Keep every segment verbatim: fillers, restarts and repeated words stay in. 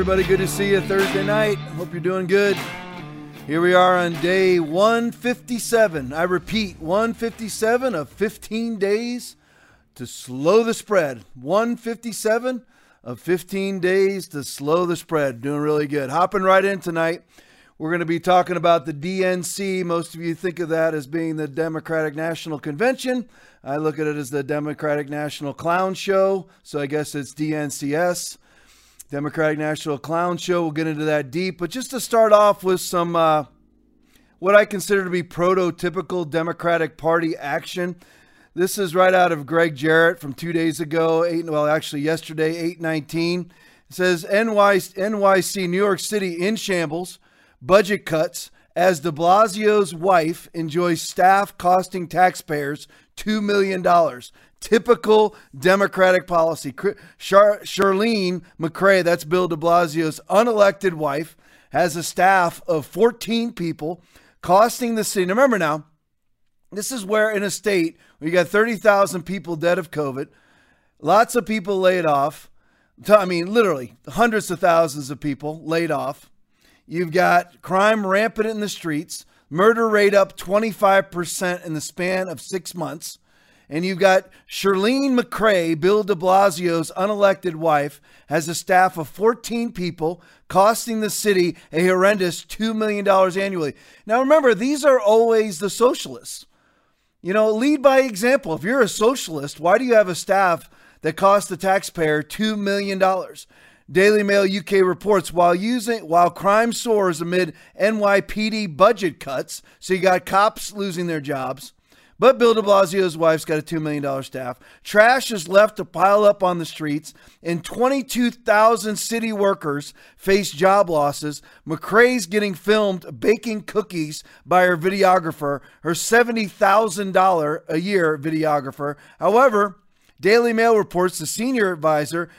everybody. Good to see you Thursday night. Hope you're doing good. Here we are on day one fifty-seven. I repeat, one fifty-seven of fifteen days to slow the spread. one fifty-seven of fifteen days to slow the spread. Doing really good. Hopping right in tonight. We're going to be talking about the D N C. Most of you think of that as being the Democratic National Convention. I look at it as the Democratic National Clown Show. So I guess it's D N C S, Democratic National Clown Show. We'll get into that deep. But just to start off with some uh, what I consider to be prototypical Democratic Party action. This is right out of Greg Jarrett from two days ago. Eight, well, actually yesterday, eight nineteen. It says N Y C, New York City in shambles. Budget cuts as de Blasio's wife enjoys staff costing taxpayers two million dollars. Typical Democratic policy. Chir- Chirlane McCray, that's Bill de Blasio's unelected wife, has a staff of fourteen people costing the city. Now remember now, this is where in a state where you got thirty thousand people dead of COVID, lots of people laid off. I mean, literally hundreds of thousands of people laid off. You've got crime rampant in the streets, murder rate up twenty-five percent in the span of six months. And you've got Chirlane McCray, Bill de Blasio's unelected wife, has a staff of fourteen people, costing the city a horrendous two million dollars annually. Now, remember, these are always the socialists. You know, lead by example. If you're a socialist, why do you have a staff that costs the taxpayer two million dollars? Daily Mail U K reports, while using while crime soars amid N Y P D budget cuts, so you got cops losing their jobs, but Bill de Blasio's wife's got a two million dollars staff. Trash is left to pile up on the streets, and twenty-two thousand city workers face job losses. McCray's getting filmed baking cookies by her videographer, her seventy thousand dollars a year videographer. However, Daily Mail reports the senior advisor,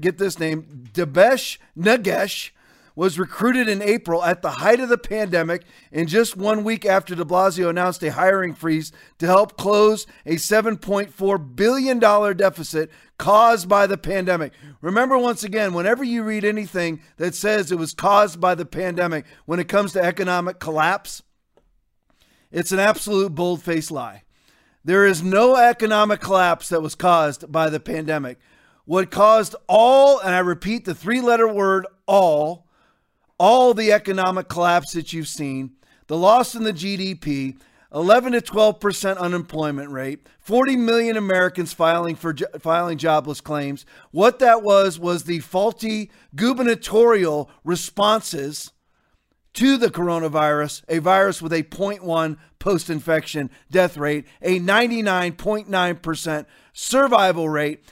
get this name, Debesh Nagesh, was recruited in April at the height of the pandemic, and just one week after de Blasio announced a hiring freeze to help close a seven point four billion dollars deficit caused by the pandemic. Remember, once again, whenever you read anything that says it was caused by the pandemic, when it comes to economic collapse, it's an absolute bold-faced lie. There is no economic collapse that was caused by the pandemic. What caused all, and I repeat the three-letter word, all, all the economic collapse that you've seen, the loss in the G D P, eleven to twelve percent unemployment rate, forty million Americans filing for filing jobless claims. What that was was the faulty gubernatorial responses to the coronavirus, a virus with a zero point one post-infection death rate, a ninety-nine point nine percent survival rate.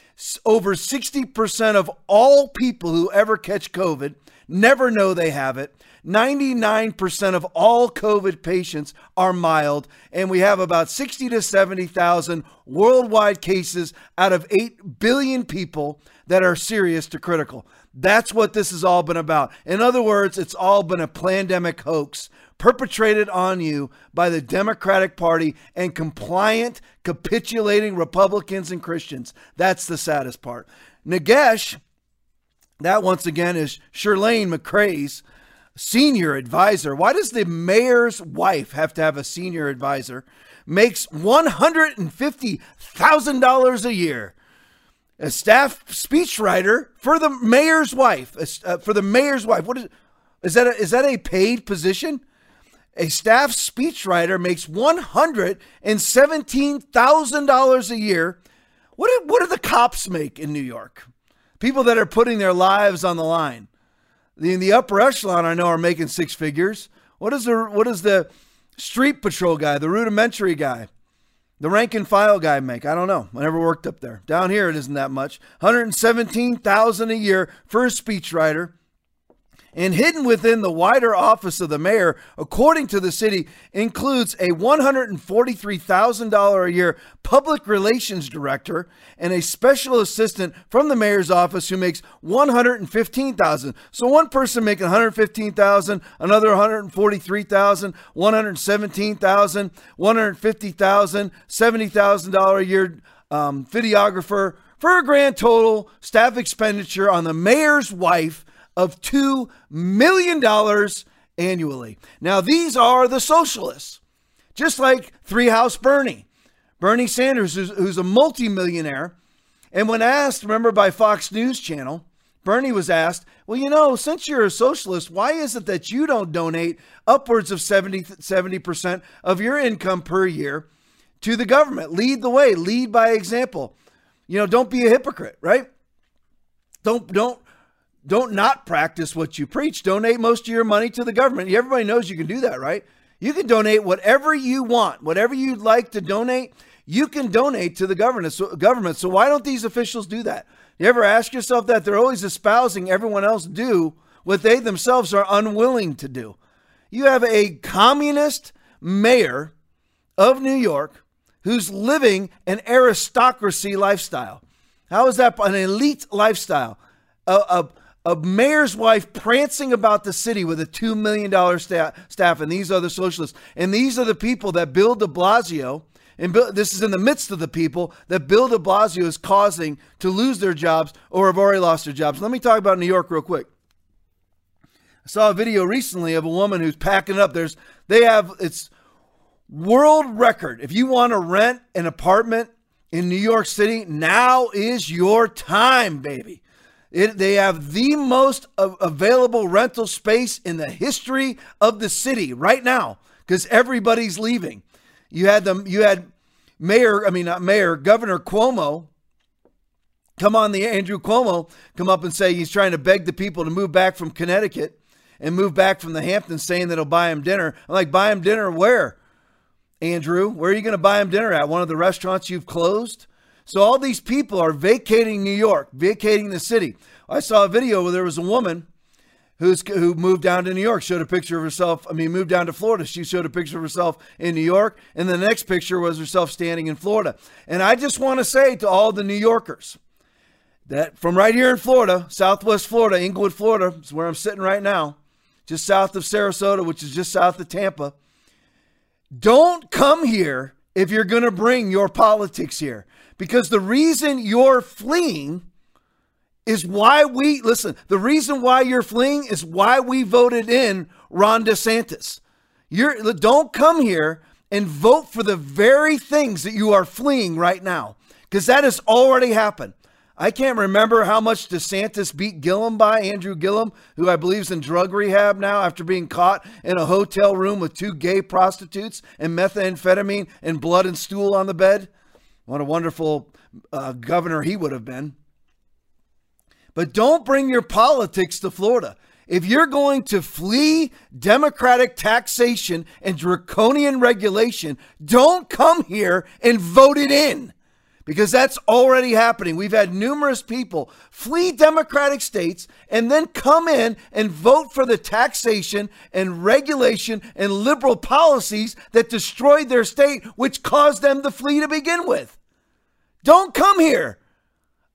Over sixty percent of all people who ever catch COVID never know they have it. ninety-nine percent of all COVID patients are mild. And we have about sixty to seventy thousand worldwide cases out of eight billion people that are serious to critical. That's what this has all been about. In other words, it's all been a pandemic hoax perpetrated on you by the Democratic Party and compliant, capitulating Republicans and Christians. That's the saddest part. Nagesh, that once again is Chirlane McCray's senior advisor. Why does the mayor's wife have to have a senior advisor? Makes one hundred fifty thousand dollars a year. A staff speechwriter for the mayor's wife. Uh, for the mayor's wife. What is, is that? A, is that a paid position? A staff speechwriter makes one hundred seventeen thousand dollars a year. What do, what do the cops make in New York? People that are putting their lives on the line. The, in the upper echelon, I know, are making six figures. What is the what is the street patrol guy, the rudimentary guy, the rank and file guy make? I don't know. I never worked up there. Down here, it isn't that much. one hundred seventeen thousand dollars a year for a speechwriter. And hidden within the wider office of the mayor, according to the city, includes a one hundred forty-three thousand dollars a year public relations director and a special assistant from the mayor's office who makes one hundred fifteen thousand dollars. So one person making one hundred fifteen thousand dollars, another one hundred forty-three thousand dollars, one hundred seventeen thousand dollars, one hundred fifty thousand dollars, seventy thousand dollars a year um, videographer, for a grand total staff expenditure on the mayor's wife of two million dollars annually. Now, these are the socialists, just like Three House Bernie. Bernie Sanders, who's, who's a multimillionaire. And when asked, remember, by Fox News Channel, Bernie was asked, well, you know, since you're a socialist, why is it that you don't donate upwards of seventy percent of your income per year to the government? Lead the way, lead by example. You know, don't be a hypocrite, right? Don't, don't, don't not practice what you preach. Donate most of your money to the government. Everybody knows you can do that, right? You can donate whatever you want, whatever you'd like to donate, you can donate to the government. So, government. So why don't these officials do that? You ever ask yourself that? They're always espousing everyone else do what they themselves are unwilling to do. You have a communist mayor of New York who's living an aristocracy lifestyle. How is that an elite lifestyle? A, a, a mayor's wife prancing about the city with a two million dollars staff, staff and these other socialists. And these are the people that Bill de Blasio, and Bill, this is in the midst of the people that Bill de Blasio is causing to lose their jobs or have already lost their jobs. Let me talk about New York real quick. I saw a video recently of a woman who's packing up. There's, they have, it's world record. If you want to rent an apartment in New York City, now is your time, baby. It, they have the most available rental space in the history of the city right now because everybody's leaving. You had them, you had Mayor, I mean, not Mayor, Governor Cuomo come on the Andrew Cuomo come up and say he's trying to beg the people to move back from Connecticut and move back from the Hamptons, saying that he'll buy him dinner. I'm like, buy him dinner where? Andrew, where are you going to buy him dinner at? One of the restaurants you've closed? So all these people are vacating New York, vacating the city. I saw a video where there was a woman who's who moved down to New York, showed a picture of herself. I mean, moved down to Florida. She showed a picture of herself in New York. And the next picture was herself standing in Florida. And I just want to say to all the New Yorkers that from right here in Florida, Southwest Florida, Inglewood, Florida, is where I'm sitting right now, just south of Sarasota, which is just south of Tampa. Don't come here if you're going to bring your politics here, because the reason you're fleeing is why we, listen, the reason why you're fleeing is why we voted in Ron DeSantis. You're, don't come here and vote for the very things that you are fleeing right now, because that has already happened. I can't remember how much DeSantis beat Gillum by, Andrew Gillum, who I believe is in drug rehab now after being caught in a hotel room with two gay prostitutes and methamphetamine and blood and stool on the bed. What a wonderful uh, governor he would have been. But don't bring your politics to Florida. If you're going to flee democratic taxation and draconian regulation, don't come here and vote it in, because that's already happening. We've had numerous people flee democratic states and then come in and vote for the taxation and regulation and liberal policies that destroyed their state, which caused them to flee to begin with. Don't come here.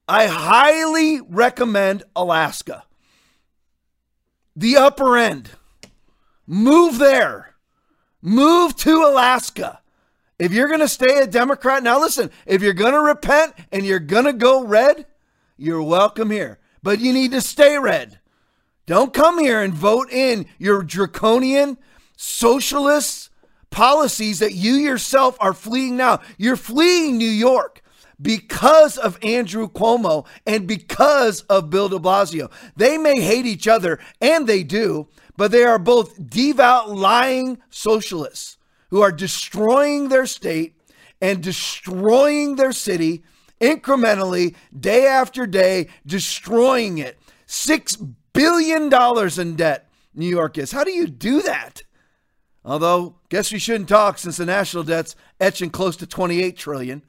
I highly recommend Alaska. The upper end. Move there. Move to Alaska. If you're going to stay a Democrat, now listen, if you're going to repent and you're going to go red, you're welcome here. But you need to stay red. Don't come here and vote in your draconian socialist policies that you yourself are fleeing now. You're fleeing New York because of Andrew Cuomo and because of Bill de Blasio. They may hate each other, and they do, but they are both devout, lying socialists who are destroying their state and destroying their city incrementally, day after day, destroying it. six billion dollars in debt, New York is. How do you do that? Although, guess we shouldn't talk, since the national debt's etching close to twenty-eight trillion dollars.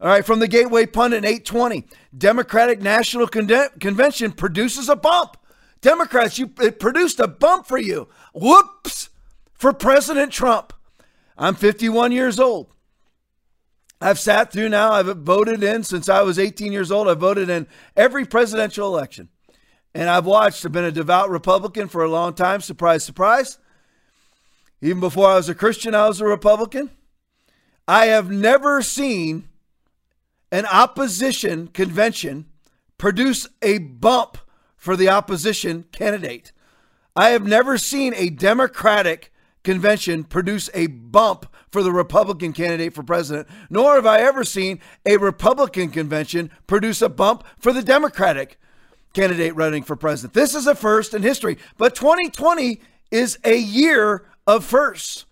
All right, from the Gateway Pundit, eight twenty, Democratic National Con- Convention produces a bump. Democrats, you, it produced a bump for you. Whoops, for President Trump. I'm fifty-one years old. I've sat through now. I've voted in since I was eighteen years old. I've voted in every presidential election. And I've watched. I've been a devout Republican for a long time. Surprise, surprise. Even before I was a Christian, I was a Republican. I have never seen an opposition convention produce a bump for the opposition candidate. I have never seen a Democratic convention produce a bump for the Republican candidate for president, nor have I ever seen a Republican convention produce a bump for the Democratic candidate running for president. This is a first in history, but twenty twenty is a year of firsts.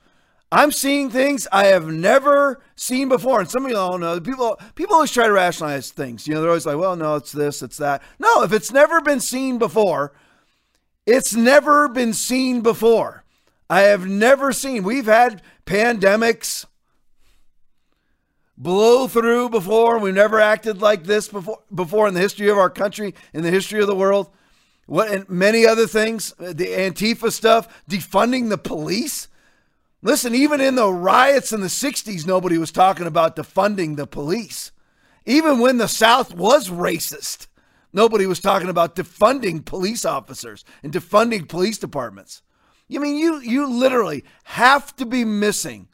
I'm seeing things I have never seen before. And some of y'all know, people people always try to rationalize things. You know, they're always like, well, no, it's this, it's that. No, if it's never been seen before, it's never been seen before. I have never seen, we've had pandemics blow through before. We've never acted like this before, before in the history of our country, in the history of the world. What, and many other things, the Antifa stuff, defunding the police. Listen, even in the riots in the sixties, nobody was talking about defunding the police. Even when the South was racist, nobody was talking about defunding police officers and defunding police departments. I mean, you, you literally have to be missing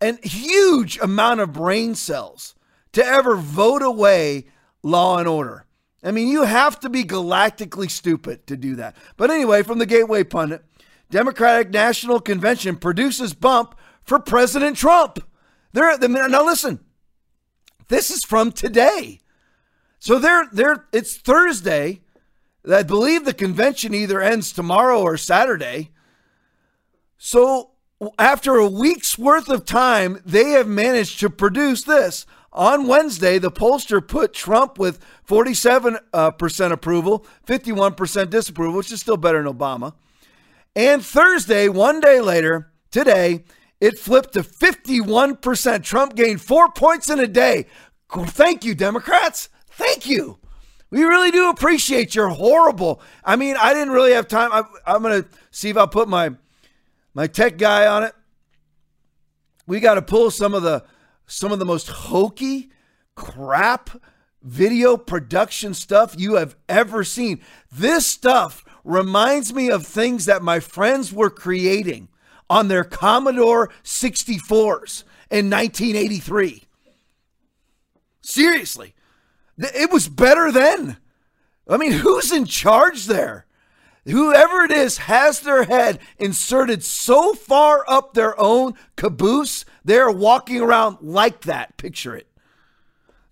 a huge amount of brain cells to ever vote away law and order. I mean, you have to be galactically stupid to do that. But anyway, from the Gateway Pundit, Democratic National Convention produces bump for President Trump. They're, they're, now listen, this is from today. So they're, they're, it's Thursday. I believe the convention either ends tomorrow or Saturday. So after a week's worth of time, they have managed to produce this. On Wednesday, the pollster put Trump with forty-seven percent uh, approval, fifty-one percent disapproval, which is still better than Obama. And Thursday, one day later, today, it flipped to fifty-one percent. Trump gained four points in a day. Thank you, Democrats. Thank you. We really do appreciate your horrible. I mean, I didn't really have time. I, I'm going to see if I'll put my my tech guy on it. We got to pull some of the some of the most hokey crap video production stuff you have ever seen. This stuff reminds me of things that my friends were creating on their Commodore sixty-fours in nineteen eighty-three. Seriously, it was better then. I mean, who's in charge there? Whoever it is has their head inserted so far up their own caboose, they're walking around like that. Picture it.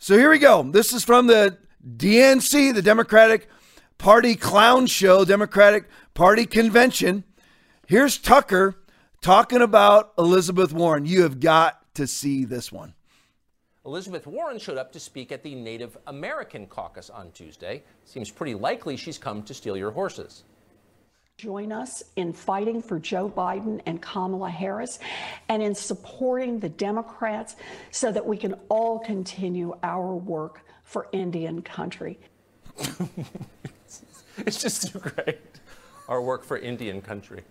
So here we go. This is from the D N C, the Democratic Party clown show, Democratic Party convention. Here's Tucker talking about Elizabeth Warren. You have got to see this one. Elizabeth Warren showed up to speak at the Native American Caucus on Tuesday. Seems pretty likely she's come to steal your horses. Join us in fighting for Joe Biden and Kamala Harris and in supporting the Democrats so that we can all continue our work for Indian country. It's just too great. Our work for Indian country.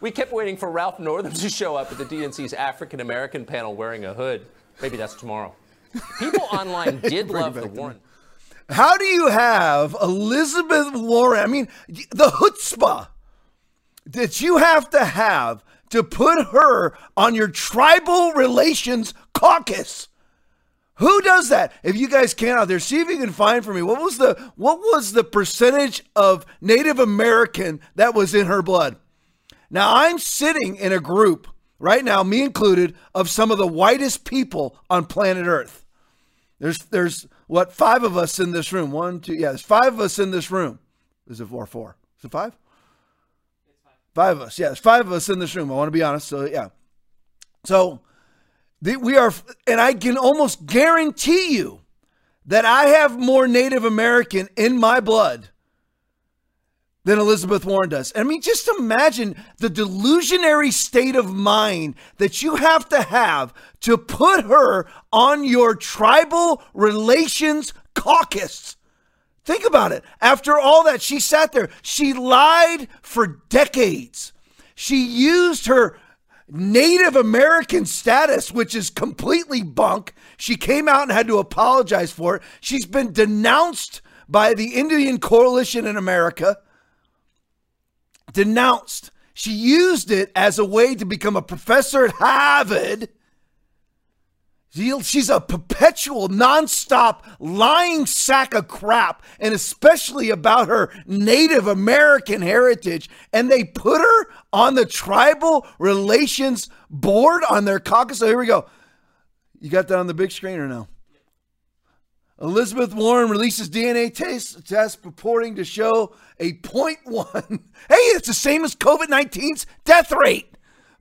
We kept waiting for Ralph Northam to show up at the D N C's African American panel wearing a hood. Maybe that's tomorrow. People online did love the Warren. How do you have Elizabeth Warren? I mean, the chutzpah that you have to have to put her on your tribal relations caucus. Who does that? If you guys can out there, see if you can find for me. What was the what was the percentage of Native American that was in her blood? Now, I'm sitting in a group right now, me included, of some of the whitest people on planet Earth. There's, there's what, five of us in this room. One, two, yeah, there's five of us in this room. Is it four or four? Is it five? It's five. Five of us. Yeah, there's five of us in this room. I want to be honest. So, yeah. So... We are, and I can almost guarantee you that I have more Native American in my blood than Elizabeth Warren does. I mean, just imagine the delusionary state of mind that you have to have to put her on your tribal relations caucus. Think about it. After all that, she sat there. She lied for decades. She used her Native American status, which is completely bunk. She came out and had to apologize for it. She's been denounced by the Indian Coalition in America. Denounced. She used it as a way to become a professor at Harvard. She's a perpetual, nonstop, lying sack of crap, and especially about her Native American heritage. And they put her on the tribal relations board on their caucus. So here we go. You got that on the big screen or no? Elizabeth Warren releases D N A test, test purporting to show a zero point one. Hey, it's the same as COVID nineteen's death rate.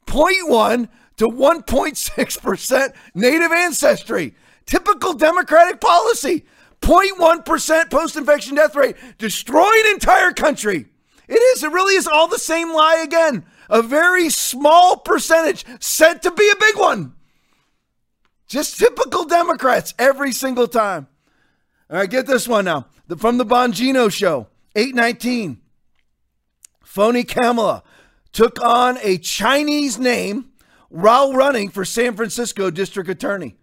zero point one to one point six percent Native ancestry. Typical Democratic policy. zero point one percent post-infection death rate. Destroy an entire country. It is. It really is all the same lie again. A very small percentage said to be a big one. Just typical Democrats every single time. All right, get this one now. The, from the Bongino show, eight nineteen. Phony Kamala took on a Chinese name while running for San Francisco District Attorney.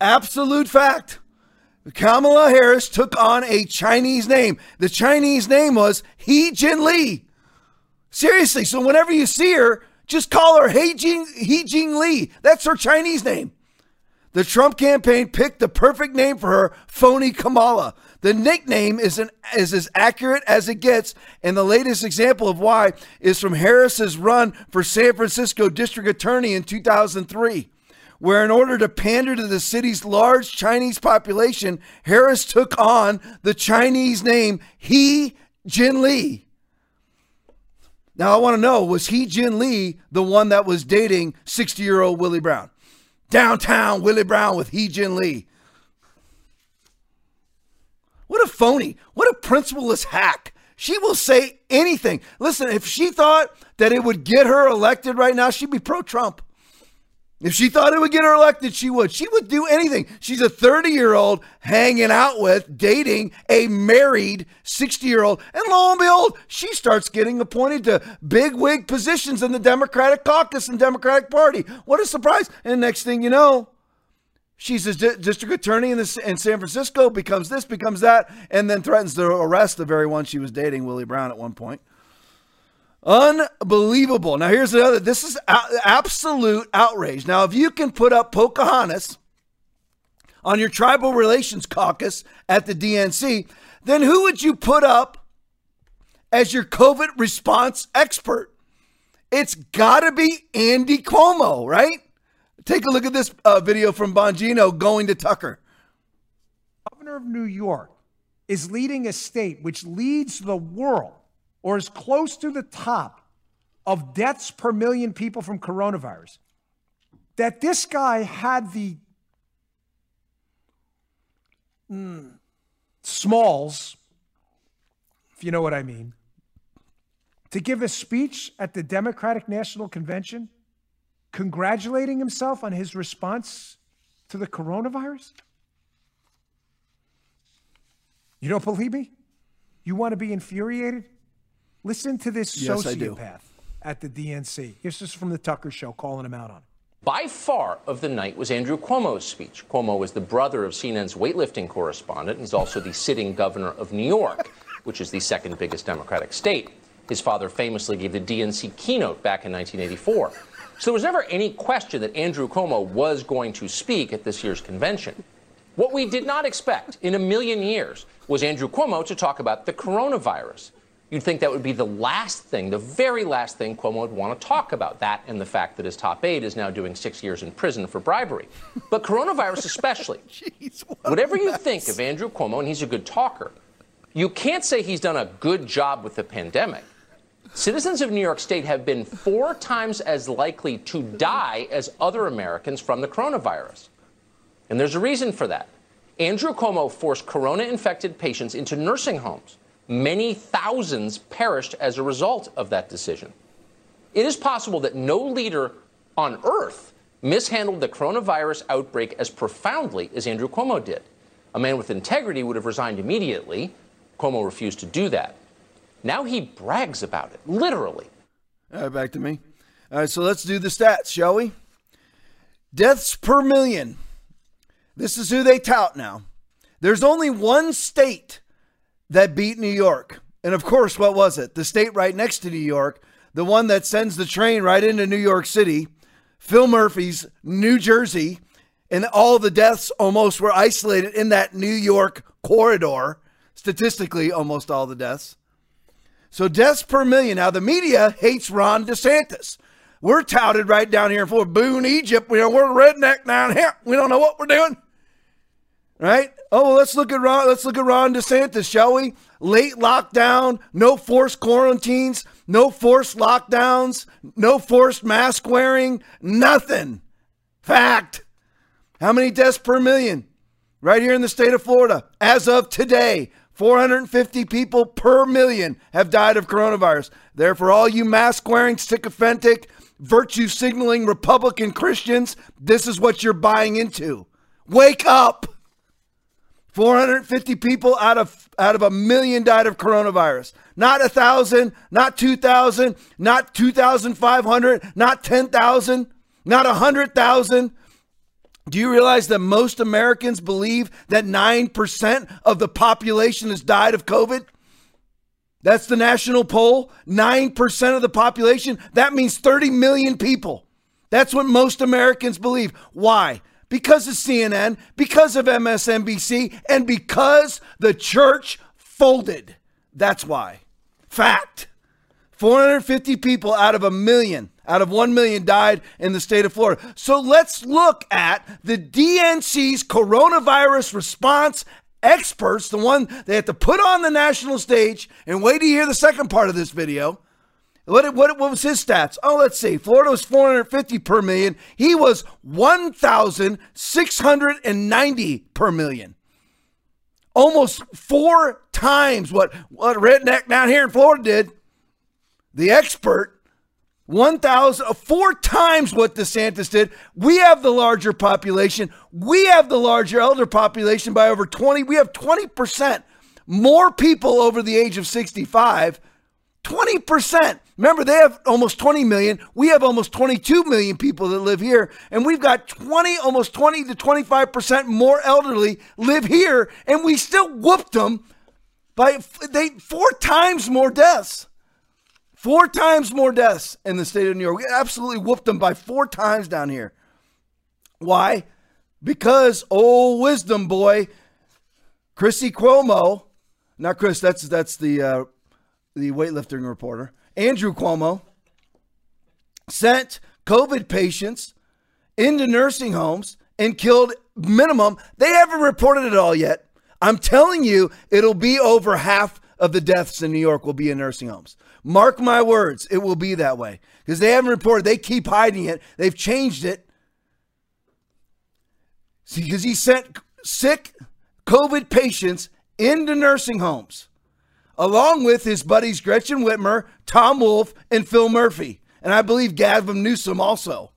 Absolute fact. Kamala Harris took on a Chinese name. The Chinese name was He Jin Lee. Seriously, so whenever you see her, just call her He Jin, He Jin Lee. That's her Chinese name. The Trump campaign picked the perfect name for her, phony Kamala. The nickname is, an, is as accurate as it gets, and the latest example of why is from Harris's run for San Francisco District Attorney in two thousand three, where in order to pander to the city's large Chinese population, Harris took on the Chinese name He Jin Lee. Now, I want to know, was He Jin Lee the one that was dating sixty-year-old Willie Brown? Downtown Willie Brown with He Jin Lee. What a phony. What a principleless hack. She will say anything. Listen, if she thought that it would get her elected right now, she'd be pro-Trump. If she thought it would get her elected, she would. She would do anything. She's a thirty-year-old hanging out with, dating a married sixty-year-old. And lo and behold, she starts getting appointed to big wig positions in the Democratic caucus and Democratic Party. What a surprise. And next thing you know, she's a di- district attorney in, the, in San Francisco, becomes this, becomes that, and then threatens to arrest the very one she was dating, Willie Brown, at one point. Unbelievable. Now, here's another. This is absolute outrage. Now, if you can put up Pocahontas on your tribal relations caucus at the D N C, then who would you put up as your COVID response expert? It's got to be Andy Cuomo, right? Take a look at this uh, video from Bongino going to Tucker. Governor of New York is leading a state which leads the world, or is close to the top of deaths per million people from coronavirus, that this guy had the mm, smalls, if you know what I mean, to give a speech at the Democratic National Convention congratulating himself on his response to the coronavirus? You don't believe me? You want to be infuriated? Listen to this yes, sociopath at the D N C. This is from the Tucker Show, calling him out on it. By far of the night was Andrew Cuomo's speech. Cuomo is the brother of C N N's weightlifting correspondent. He's also the sitting governor of New York, which is the second biggest Democratic state. His father famously gave the D N C keynote back in nineteen eighty-four. So there was never any question that Andrew Cuomo was going to speak at this year's convention. What we did not expect in a million years was Andrew Cuomo to talk about the coronavirus. You'd think that would be the last thing, the very last thing Cuomo would want to talk about, that and the fact that his top aide is now doing six years in prison for bribery. But coronavirus especially. Jeez, what whatever you think of Andrew Cuomo, and he's a good talker, you can't say he's done a good job with the pandemic. Citizens of New York State have been four times as likely to die as other Americans from the coronavirus. And there's a reason for that. Andrew Cuomo forced corona-infected patients into nursing homes. Many thousands perished as a result of that decision. It is possible that no leader on earth mishandled the coronavirus outbreak as profoundly as Andrew Cuomo did. A man with integrity would have resigned immediately. Cuomo refused to do that. Now he brags about it, literally. All right, back to me. All right, so let's do the stats, shall we? Deaths per million. This is who they tout now. There's only one state that beat New York. And of course, what was it? The state right next to New York, the one that sends the train right into New York City, Phil Murphy's New Jersey. and all the deaths almost were isolated in that New York corridor. Statistically, almost all the deaths. So deaths per million. Now, the media hates Ron DeSantis. We're touted right down here in Florida. Boone, Egypt. We're redneck down here. We don't know what we're doing. Right? Oh, well, let's look at Ron. Let's look at Ron DeSantis, shall we? Late lockdown, no forced quarantines, no forced lockdowns, no forced mask wearing, nothing. Fact. How many deaths per million? Right here in the state of Florida, as of today, four hundred fifty people per million have died of coronavirus. Therefore, all you mask wearing, sycophantic, virtue signaling Republican Christians, this is what you're buying into. Wake up. four hundred fifty people out of out of a million died of coronavirus. Not a thousand, not two thousand, not two thousand five hundred, not ten thousand, not one hundred thousand. Do you realize that most Americans believe that nine percent of the population has died of COVID? That's the national poll. nine percent of the population. That means thirty million people. That's what most Americans believe. Why? Because of C N N, because of M S N B C, and because the church folded. That's why. Fact. four hundred fifty people out of a million, out of one million died in the state of Florida. So let's look at the D N C's coronavirus response experts, the one they had to put on the national stage, and wait to hear the second part of this video. What, what, what was his stats? Oh, let's see. Florida was four hundred fifty per million. He was one thousand six hundred ninety per million. Almost four times what, what redneck down here in Florida did. The expert, one thousand, four times what DeSantis did. We have the larger population. We have the larger elder population by over twenty. We have twenty percent more people over the age of sixty-five. twenty percent. Remember, they have almost twenty million. We have almost twenty-two million people that live here. And we've got twenty, almost twenty to twenty-five percent more elderly live here. And we still whooped them by they four times more deaths. Four times more deaths in the state of New York. We absolutely whooped them by four times down here. Why? Because old wisdom boy, Chrissy Cuomo, not Chris, that's, that's the... Uh, the weightlifting reporter, Andrew Cuomo, sent COVID patients into nursing homes and killed minimum. They haven't reported it all yet. I'm telling you, it'll be over half of the deaths in New York will be in nursing homes. Mark my words, it will be that way because they haven't reported. They keep hiding it. They've changed it. See, because he sent sick COVID patients into nursing homes, along with his buddies Gretchen Whitmer, Tom Wolf, and Phil Murphy. And I believe Gavin Newsom also.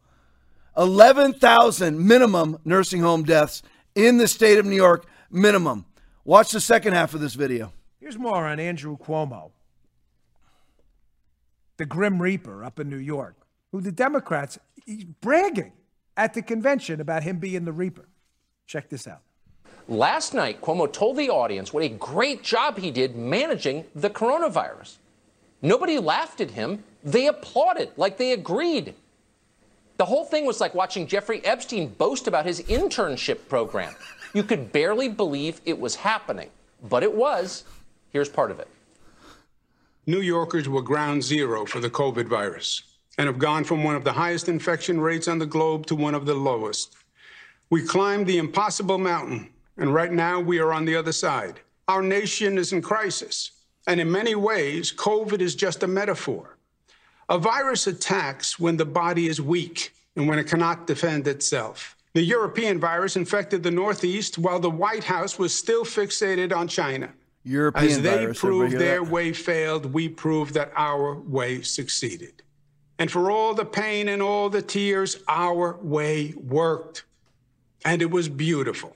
eleven thousand minimum nursing home deaths in the state of New York, minimum. Watch the second half of this video. Here's more on Andrew Cuomo, the Grim Reaper up in New York, who the Democrats, he's bragging at the convention about him being the Reaper. Check this out. Last night, Cuomo told the audience what a great job he did managing the coronavirus. Nobody laughed at him. They applauded like they agreed. The whole thing was like watching Jeffrey Epstein boast about his internship program. You could barely believe it was happening, but it was. Here's part of it. New Yorkers were ground zero for the COVID virus and have gone from one of the highest infection rates on the globe to one of the lowest. We climbed the impossible mountain. And right now, we are on the other side. Our nation is in crisis. And in many ways, COVID is just a metaphor. A virus attacks when the body is weak and when it cannot defend itself. The European virus infected the Northeast while the White House was still fixated on China. European As they virus, proved their that? way failed, we proved that our way succeeded. And for all the pain and all the tears, our way worked. And it was beautiful.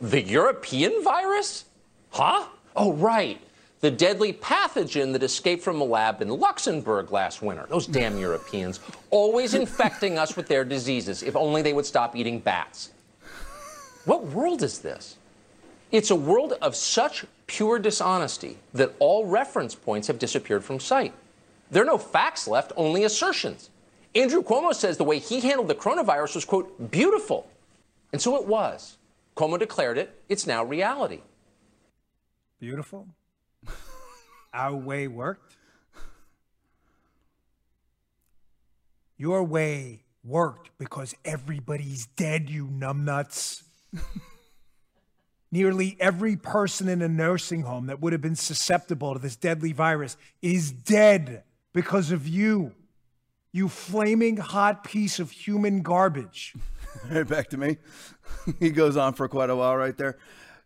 The European virus? Huh? Oh, right. The deadly pathogen that escaped from a lab in Luxembourg last winter. Those damn Europeans. Always infecting us with their diseases. If only they would stop eating bats. What world is this? It's a world of such pure dishonesty that all reference points have disappeared from sight. There are no facts left, only assertions. Andrew Cuomo says the way he handled the coronavirus was, quote, beautiful. And so it was. Cuomo declared it. It's now reality. Beautiful. Our way worked. Your way worked because everybody's dead, you numbnuts. Nearly every person in a nursing home that would have been susceptible to this deadly virus is dead because of you. You flaming hot piece of human garbage. Right, back to me. He goes on for quite a while right there.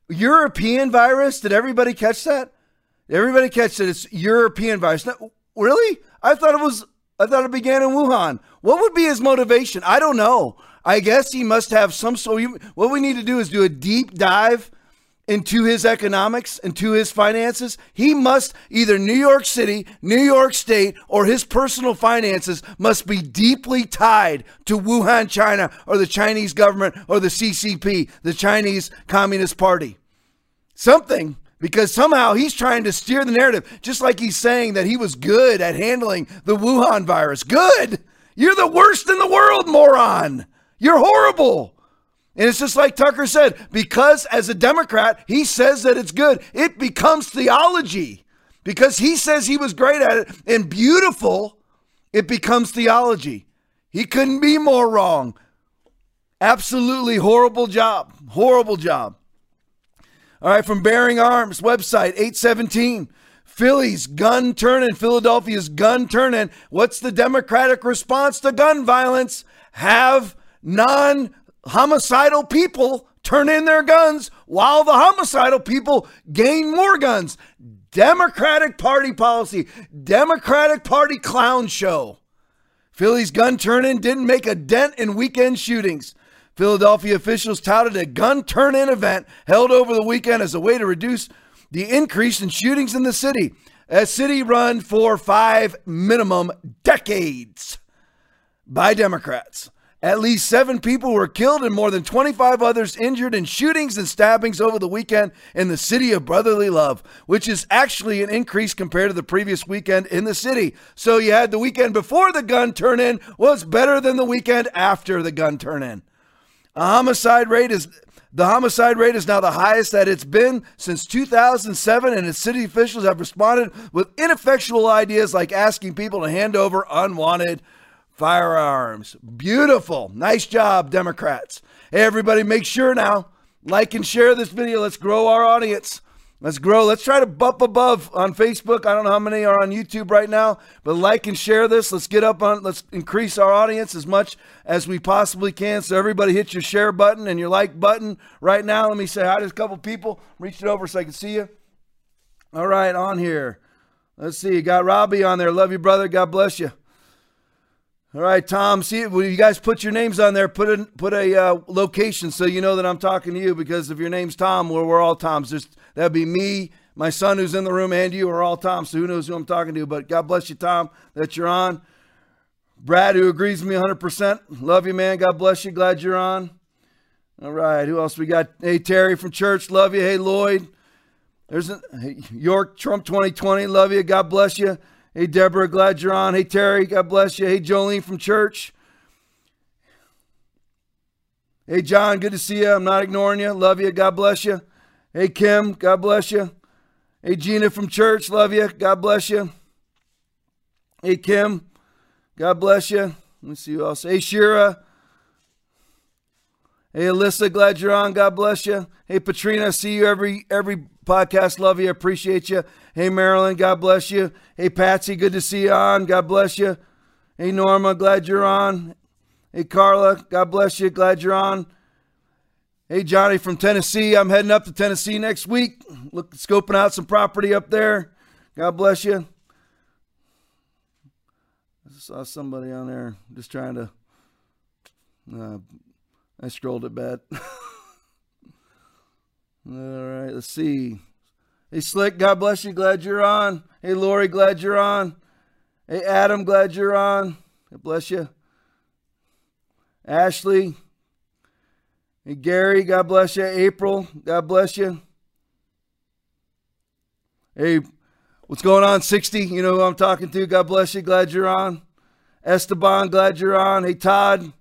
European virus? Did everybody catch that? Did everybody catch that? It's European virus. No, really? I thought it was, I thought it began in Wuhan. What would be his motivation? I don't know. I guess he must have some, so he, what we need to do is do a deep dive into his economics, into his finances. He must, either New York City, New York State, or his personal finances must be deeply tied to Wuhan, China, or the Chinese government, or the C C P, the Chinese Communist Party. Something, because somehow he's trying to steer the narrative, just like he's saying that he was good at handling the Wuhan virus. Good! You're the worst in the world, moron! You're horrible! And it's just like Tucker said, because as a Democrat, he says that it's good. It becomes theology. Because he says he was great at it and beautiful, it becomes theology. He couldn't be more wrong. Absolutely horrible job. Horrible job. All right, from Bearing Arms website, eight seventeen. Philly's gun turn-in, Philadelphia's gun turn-in. What's the Democratic response to gun violence? Have non- homicidal people turn in their guns while the homicidal people gain more guns. Democratic Party policy, Democratic Party clown show. Philly's gun turn-in didn't make a dent in weekend shootings. Philadelphia officials touted a gun turn-in event held over the weekend as a way to reduce the increase in shootings in the city. A city run for five minimum decades by Democrats. At least seven people were killed and more than twenty-five others injured in shootings and stabbings over the weekend in the city of brotherly love, which is actually an increase compared to the previous weekend in the city. So you had the weekend before the gun turn-in was better than the weekend after the gun turn-in. A homicide rate is the homicide rate is now the highest that it's been since two thousand seven, and its city officials have responded with ineffectual ideas like asking people to hand over unwanted firearms. Beautiful. Nice job, Democrats. Hey, everybody, make sure now, like and share this video. Let's grow our audience. Let's grow. Let's try to bump above on Facebook. I don't know how many are on YouTube right now, but like and share this. Let's get up on, let's increase our audience as much as we possibly can. So everybody hit your share button and your like button right now. Let me say hi to a couple people. Reach it over so I can see you. All right, on here. Let's see. You got Robbie on there. Love you, brother. God bless you. All right, Tom, see, when you guys put your names on there, put a, put a uh, location so you know that I'm talking to you, because if your name's Tom, well, we're all Toms. There's, that'd be me, my son who's in the room, and you are all Toms, so who knows who I'm talking to. But God bless you, Tom, that you're on. Brad, who agrees with me one hundred percent. Love you, man. God bless you. Glad you're on. All right, who else we got? Hey, Terry from church. Love you. Hey, Lloyd. There's a, hey, York Trump twenty twenty. Love you. God bless you. Hey, Deborah, glad you're on. Hey, Terry, God bless you. Hey, Jolene from church. Hey, John, good to see you. I'm not ignoring you. Love you. God bless you. Hey, Kim, God bless you. Hey, Gina from church. Love you. God bless you. Hey, Kim, God bless you. Let me see who else. Hey, Shira. Hey, Alyssa, glad you're on. God bless you. Hey, Patrina, I see you every every. podcast. Love you. Appreciate you. Hey, Marilyn. God bless you. Hey, Patsy. Good to see you on. God bless you. Hey, Norma. Glad you're on. Hey, Carla. God bless you. Glad you're on. Hey, Johnny from Tennessee. I'm heading up to Tennessee next week. Look, scoping out some property up there. God bless you. I saw somebody on there just trying to, uh, I scrolled it bad. All right, let's see. Hey, Slick, God bless you. Glad you're on. Hey, Lori, glad you're on. Hey, Adam, glad you're on. God bless you. Ashley. Hey, Gary, God bless you. April, God bless you. Hey, what's going on, sixty? You know who I'm talking to. God bless you. Glad you're on. Esteban, glad you're on. Hey, Todd,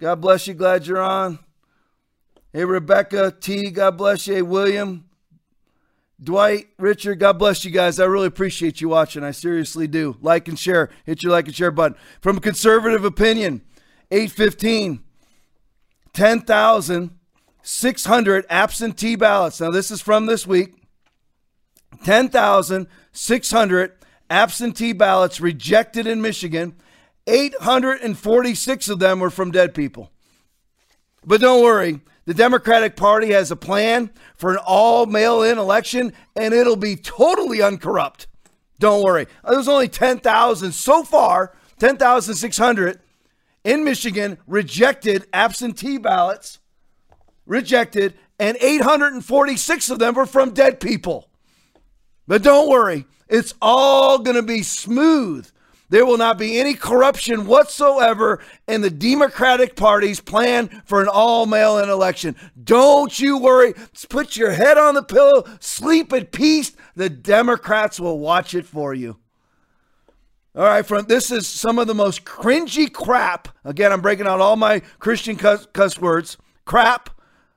God bless you. Glad you're on. Hey, Rebecca T, God bless you. Hey, William, Dwight, Richard, God bless you guys. I really appreciate you watching. I seriously do. Like and share. Hit your like and share button. From Conservative Opinion, eight fifteen, ten thousand six hundred absentee ballots. Now, this is from this week. ten thousand six hundred absentee ballots rejected in Michigan. eight hundred forty-six of them were from dead people. But don't worry, the Democratic Party has a plan for an all mail-in election, and it'll be totally uncorrupt. Don't worry. There's only ten thousand so far, ten thousand six hundred in Michigan rejected absentee ballots, rejected, and eight hundred forty-six of them were from dead people. But don't worry, it's all going to be smooth. There will not be any corruption whatsoever in the Democratic Party's plan for an all-mail-in election. Don't you worry. Just put your head on the pillow, sleep at peace. The Democrats will watch it for you. All right, from this is some of the most cringy crap. Again, I'm breaking out all my Christian cuss, cuss words, crap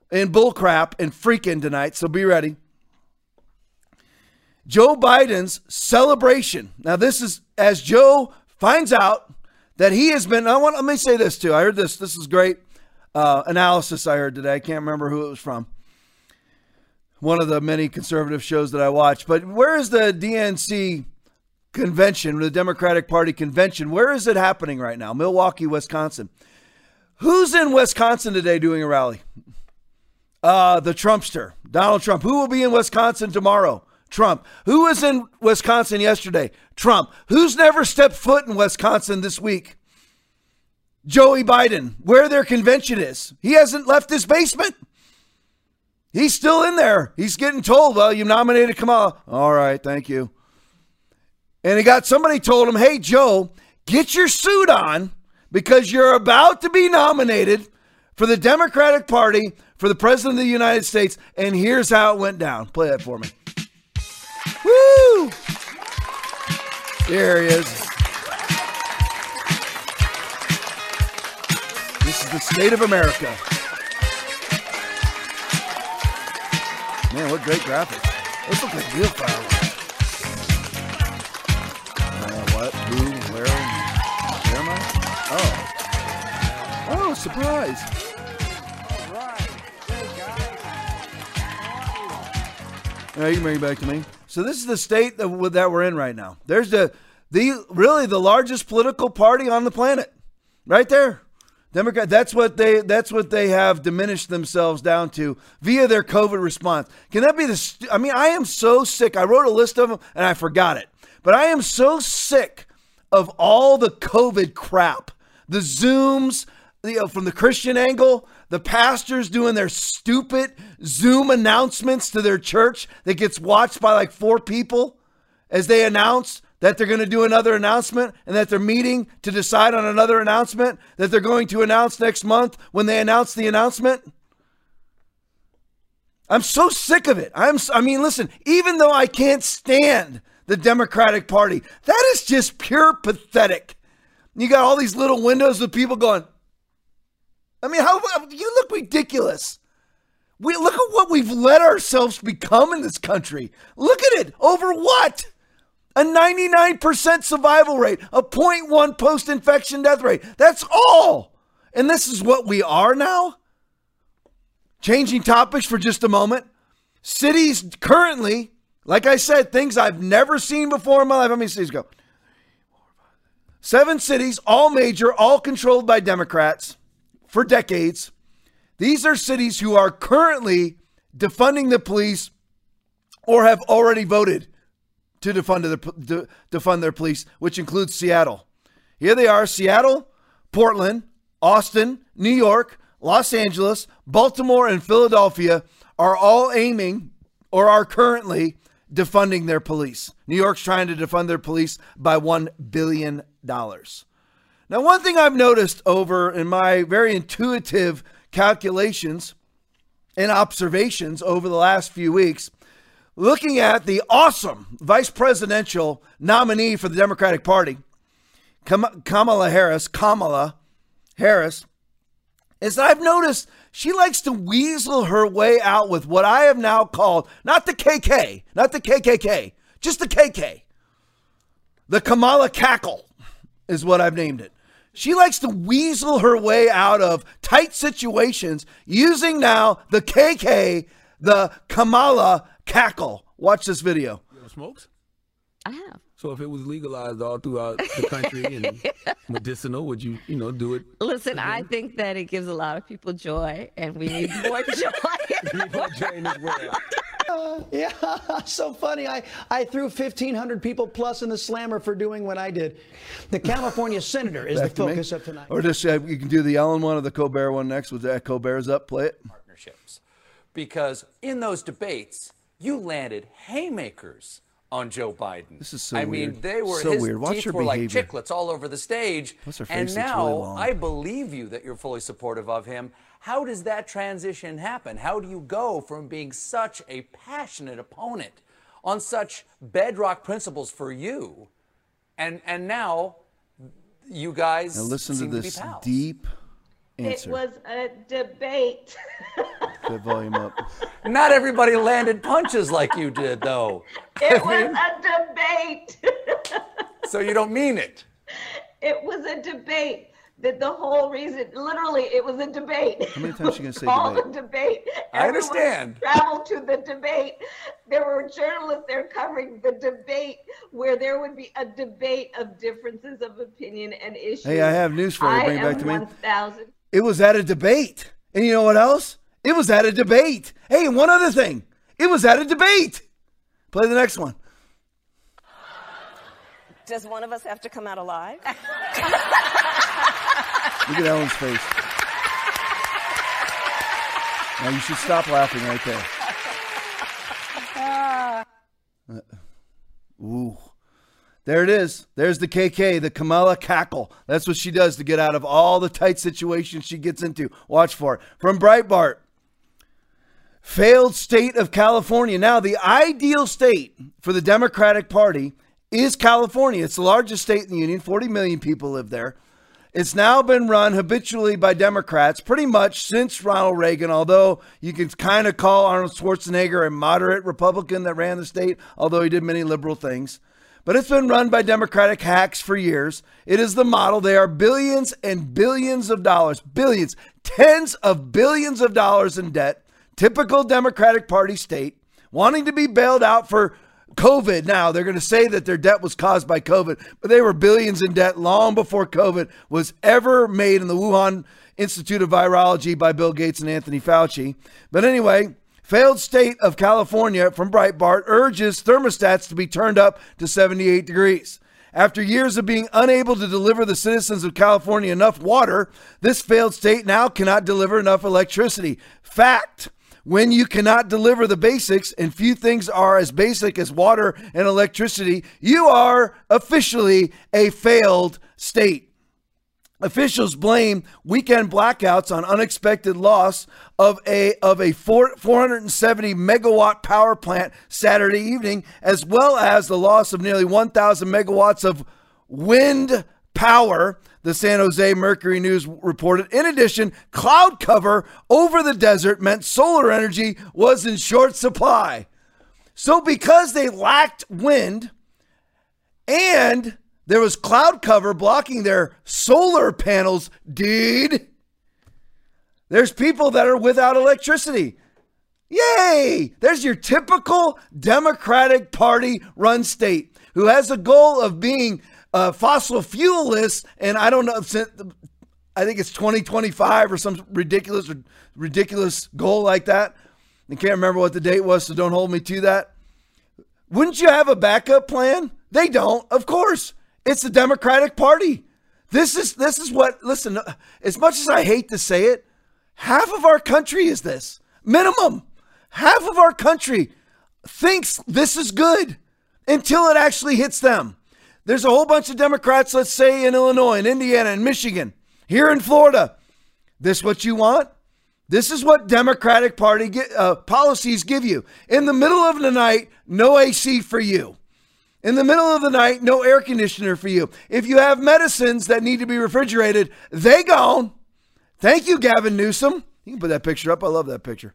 and bull crap and freaking tonight. So be ready. Joe Biden's celebration. Now, this is as Joe finds out that he has been, I want, let me say this too. I heard this. This is great uh, analysis I heard today. I can't remember who it was from. One of the many conservative shows that I watch. But where is the D N C convention, the Democratic Party convention? Where is it happening right now? Milwaukee, Wisconsin. Who's in Wisconsin today doing a rally? Uh, the Trumpster, Donald Trump. Who will be in Wisconsin tomorrow? Trump. Who was in Wisconsin yesterday? Trump. Who's never stepped foot in Wisconsin this week? Joey Biden, where their convention is. He hasn't left his basement. He's still in there. He's getting told, well, you nominated Kamala. All right, thank you. And he got somebody told him, hey, Joe, get your suit on because you're about to be nominated for the Democratic Party for the President of the United States. And here's how it went down. Play that for me. Woo! There he is. This is the state of America. Man, what great graphics. Those look like real fireworks. Uh, what? Who? Where? Where am I? Oh. Oh, surprise. All right. Good guys. All right, you can bring it back to me. So this is the state that we're in right now. There's the, the really the largest political party on the planet, right there, Democrat. That's what they that's what they have diminished themselves down to via their COVID response. Can that be the? I mean, I am so sick. I wrote a list of them and I forgot it, but I am so sick of all the COVID crap, the Zooms, the, you know, from the Christian angle. The pastors doing their stupid Zoom announcements to their church that gets watched by like four people as they announce that they're going to do another announcement and that they're meeting to decide on another announcement that they're going to announce next month when they announce the announcement. I'm so sick of it. I'm, I mean, listen, even though I can't stand the Democratic Party, that is just pure pathetic. You got all these little windows with people going, I mean, how you look ridiculous. We look at what we've let ourselves become in this country. Look at it. Over what? A ninety-nine percent survival rate, a zero point one post-infection death rate. That's all. And this is what we are now. Changing topics for just a moment. Cities currently, like I said, things I've never seen before in my life. How many cities go? Seven cities, all major, all controlled by Democrats. For decades, these are cities who are currently defunding the police or have already voted to defund, the, defund their police, which includes Seattle. Here they are, Seattle, Portland, Austin, New York, Los Angeles, Baltimore, and Philadelphia are all aiming or are currently defunding their police. New York's trying to defund their police by one billion dollars. Now, one thing I've noticed over in my very intuitive calculations and observations over the last few weeks, looking at the awesome vice presidential nominee for the Democratic Party, Kamala Harris, Kamala Harris, is that I've noticed she likes to weasel her way out with what I have now called, not the K K, not the K K K, just the K K. The Kamala Cackle is what I've named it. She likes to weasel her way out of tight situations using now the K K, the Kamala Cackle. Watch this video. You ever smoked? I have. So if it was legalized all throughout the country and medicinal, would you, you know, do it? Listen, again? I think that it gives a lot of people joy, and we need more joy. We need more joy in this world. Uh, yeah, so funny. I, I threw fifteen hundred people plus in the slammer for doing what I did. The California senator is the focus of tonight. Or just uh, you can do the Ellen one or the Colbert one next. With that, Colbert's up. Play it. Partnerships, because in those debates, you landed haymakers on Joe Biden. This is so I weird. I mean, they were so his weird. Watch teeth her were behavior. Like chiclets all over the stage. Plus her face and now really long. I believe you that you're fully supportive of him. How does that transition happen? How do you go from being such a passionate opponent on such bedrock principles for you, and and now you guys now listen seem to this to be pals. Deep answer. It was a debate. That volume up. Not everybody landed punches like you did, though. It I mean, was a debate. So you don't mean it. It was a debate. That the whole reason, literally, it was a debate. How many times are you going to say debate? debate? I Everyone understand. Traveled to the debate. There were journalists there covering the debate, where there would be a debate of differences of opinion and issues. Hey, I have news for you. Bring it back to me. one thousand It was at a debate. And you know what else? It was at a debate. Hey, one other thing. It was at a debate. Play the next one. Does one of us have to come out alive? Look at Ellen's face. Now you should stop laughing right there. Uh, ooh. There it is. There's the K K, the Kamala Cackle. That's what she does to get out of all the tight situations she gets into. Watch for it. From Breitbart. Failed state of California. Now, the ideal state for the Democratic Party is California. It's the largest state in the union. forty million people live there. It's now been run habitually by Democrats pretty much since Ronald Reagan, although you can kind of call Arnold Schwarzenegger a moderate Republican that ran the state, although he did many liberal things. But it's been run by Democratic hacks for years. It is the model. They are billions and billions of dollars, billions, tens of billions of dollars in debt. Typical Democratic Party state wanting to be bailed out for COVID. Now they're going to say that their debt was caused by COVID, but they were billions in debt long before COVID was ever made in the Wuhan Institute of Virology by Bill Gates and Anthony Fauci. But anyway, failed state of California from Breitbart urges thermostats to be turned up to seventy-eight degrees. After years of being unable to deliver the citizens of California enough water, this failed state now cannot deliver enough electricity. Fact. When you cannot deliver the basics, and few things are as basic as water and electricity, you are officially a failed state. Officials blame weekend blackouts on unexpected loss of a of a four hundred seventy megawatt power plant Saturday evening, as well as the loss of nearly one thousand megawatts of wind power, the San Jose Mercury News reported. In addition, cloud cover over the desert meant solar energy was in short supply. So because they lacked wind and there was cloud cover blocking their solar panels, dude, there's people that are without electricity. Yay! There's your typical Democratic Party run state who has a goal of being Uh, fossil fuelless, and I don't know, I think it's twenty twenty-five or some ridiculous ridiculous goal like that. I can't remember what the date was, so don't hold me to that. Wouldn't you have a backup plan? They don't, of course. It's the Democratic Party. This is this is what, listen, as much as I hate to say it, half of our country is this. Minimum. Half of our country thinks this is good until it actually hits them. There's a whole bunch of Democrats, let's say in Illinois and Indiana and Michigan, here in Florida. This what you want? This is what Democratic Party get, uh, policies give you. In the middle of the night, no A C for you. In the middle of the night, no air conditioner for you. If you have medicines that need to be refrigerated, they gone. Thank you, Gavin Newsom. You can put that picture up. I love that picture.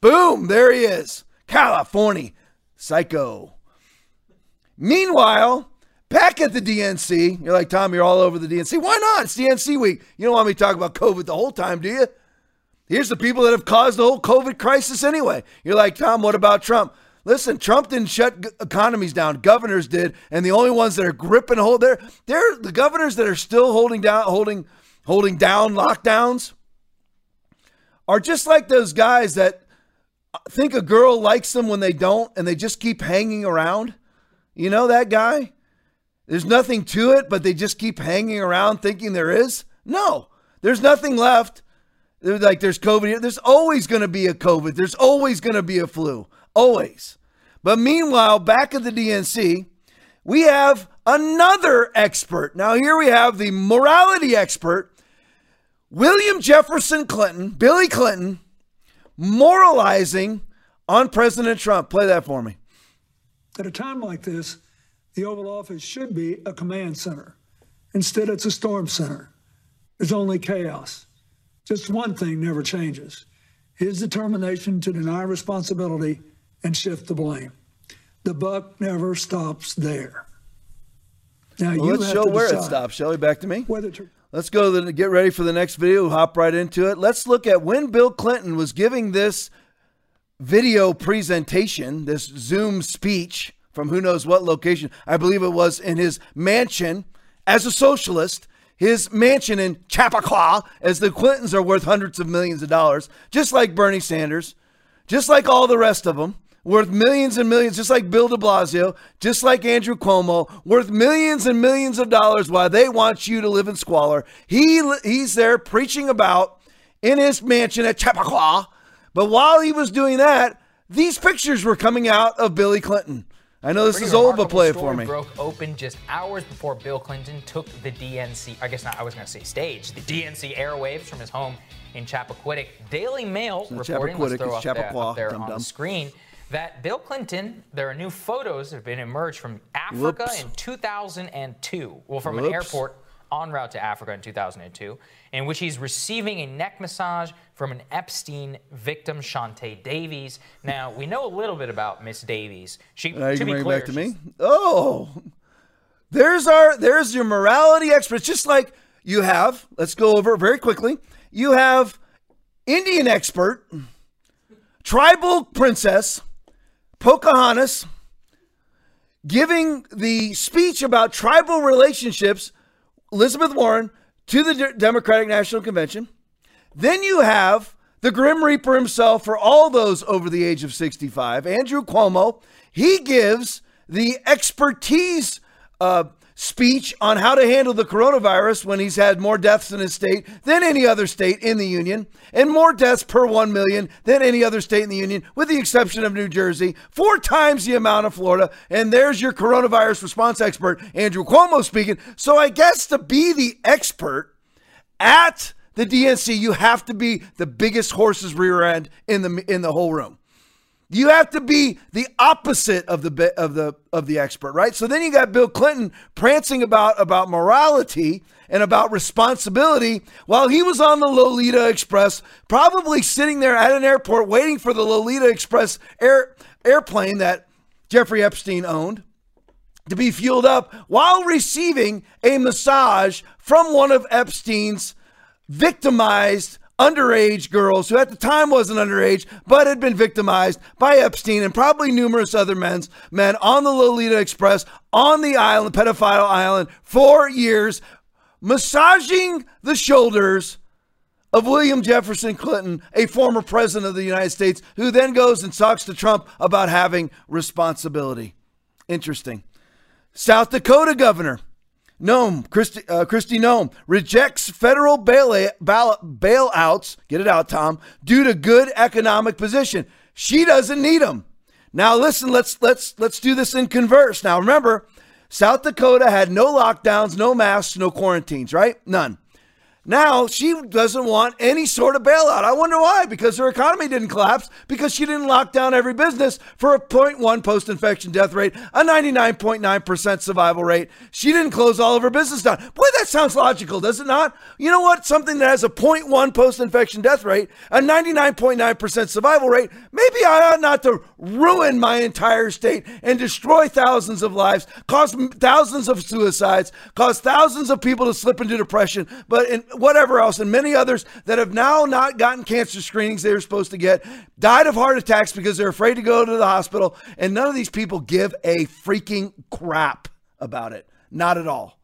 Boom, there he is. California, psycho. Meanwhile, back at the D N C, you're like, Tom, you're all over the D N C. Why not? It's D N C week. You don't want me to talk about COVID the whole time, do you? Here's the people that have caused the whole COVID crisis anyway. You're like, Tom, what about Trump? Listen, Trump didn't shut economies down. Governors did, and the only ones that are gripping hold there, they're the governors that are still holding down, holding, holding down lockdowns are just like those guys that think a girl likes them when they don't, and they just keep hanging around. You know that guy? There's nothing to it, but they just keep hanging around thinking there is. No, there's nothing left. They're like, there's COVID. There's always going to be a COVID. There's always going to be a flu. Always. But meanwhile, back at the D N C, we have another expert. Now here we have the morality expert, William Jefferson Clinton, Billy Clinton, moralizing on President Trump. Play that for me. At a time like this, the Oval Office should be a command center. Instead, it's a storm center. There's only chaos. Just one thing never changes: his determination to deny responsibility and shift the blame. The buck never stops there. Now, well, you let's have show to where it stops, Shelley. Back to me. Whether to let's go to the, get ready for the next video. We'll hop right into it. Let's look at when Bill Clinton was giving this video presentation, this Zoom speech from who knows what location. I believe it was in his mansion as a socialist, his mansion in Chappaqua, as the Clintons are worth hundreds of millions of dollars, just like Bernie Sanders, just like all the rest of them, worth millions and millions, just like Bill de Blasio, just like Andrew Cuomo, worth millions and millions of dollars while they want you to live in squalor. He He's there preaching about in his mansion at Chappaqua. But while he was doing that, these pictures were coming out of Billy Clinton. I know this is old, but play it for me. Broke open just hours before Bill Clinton took the D N C, I guess not, I was going to say stage, the D N C airwaves from his home in Chappaquiddick. Daily Mail reporting, let's throw up there, up there on the screen, that Bill Clinton, there are new photos that have been emerged from Africa Whoops. in two thousand two. Well, from Whoops. an airport en route to Africa in two thousand two, in which he's receiving a neck massage from an Epstein victim, Shantae Davies. Now, we know a little bit about Miss Davies. She, uh, to be clear, back to me. Oh, there's our, there's your morality experts. Just like you have, let's go over very quickly. You have Indian expert, tribal princess, Pocahontas, giving the speech about tribal relationships, Elizabeth Warren, to the De- Democratic National Convention. Then you have the Grim Reaper himself for all those over the age of sixty-five, Andrew Cuomo. He gives the expertise uh, speech on how to handle the coronavirus when he's had more deaths in his state than any other state in the union, and more deaths per one million than any other state in the union, with the exception of New Jersey, four times the amount of Florida. And there's your coronavirus response expert, Andrew Cuomo, speaking. So I guess to be the expert at the D N C, you have to be the biggest horse's rear end in the in the whole room. You have to be the opposite of the of the of the expert, right? So then you got Bill Clinton prancing about about morality and about responsibility while he was on the Lolita Express, probably sitting there at an airport waiting for the Lolita Express air, airplane that Jeffrey Epstein owned to be fueled up, while receiving a massage from one of Epstein's victimized underage girls, who at the time wasn't underage, but had been victimized by Epstein and probably numerous other men's men on the Lolita Express on the island, pedophile island, for years, massaging the shoulders of William Jefferson Clinton, a former president of the United States, who then goes and talks to Trump about having responsibility. Interesting. South Dakota governor Noem, Christy, uh, Kristi Noem, rejects federal bail, bail, bailouts, get it out, Tom, due to good economic position. She doesn't need them. Now, listen, let's, let's, let's do this in converse. Now, remember, South Dakota had no lockdowns, no masks, no quarantines, right? None. Now she doesn't want any sort of bailout. I wonder why, because her economy didn't collapse, because she didn't lock down every business for a zero point one post-infection death rate, a ninety-nine point nine percent survival rate. She didn't close all of her business down. Boy, that sounds logical, does it not? You know what? Something that has a zero point one post-infection death rate, a ninety-nine point nine percent survival rate, maybe I ought not to ruin my entire state and destroy thousands of lives, cause thousands of suicides, cause thousands of people to slip into depression, but in whatever else, and many others that have now not gotten cancer screenings they were supposed to get, died of heart attacks because they're afraid to go to the hospital, and none of these people give a freaking crap about it. Not at all.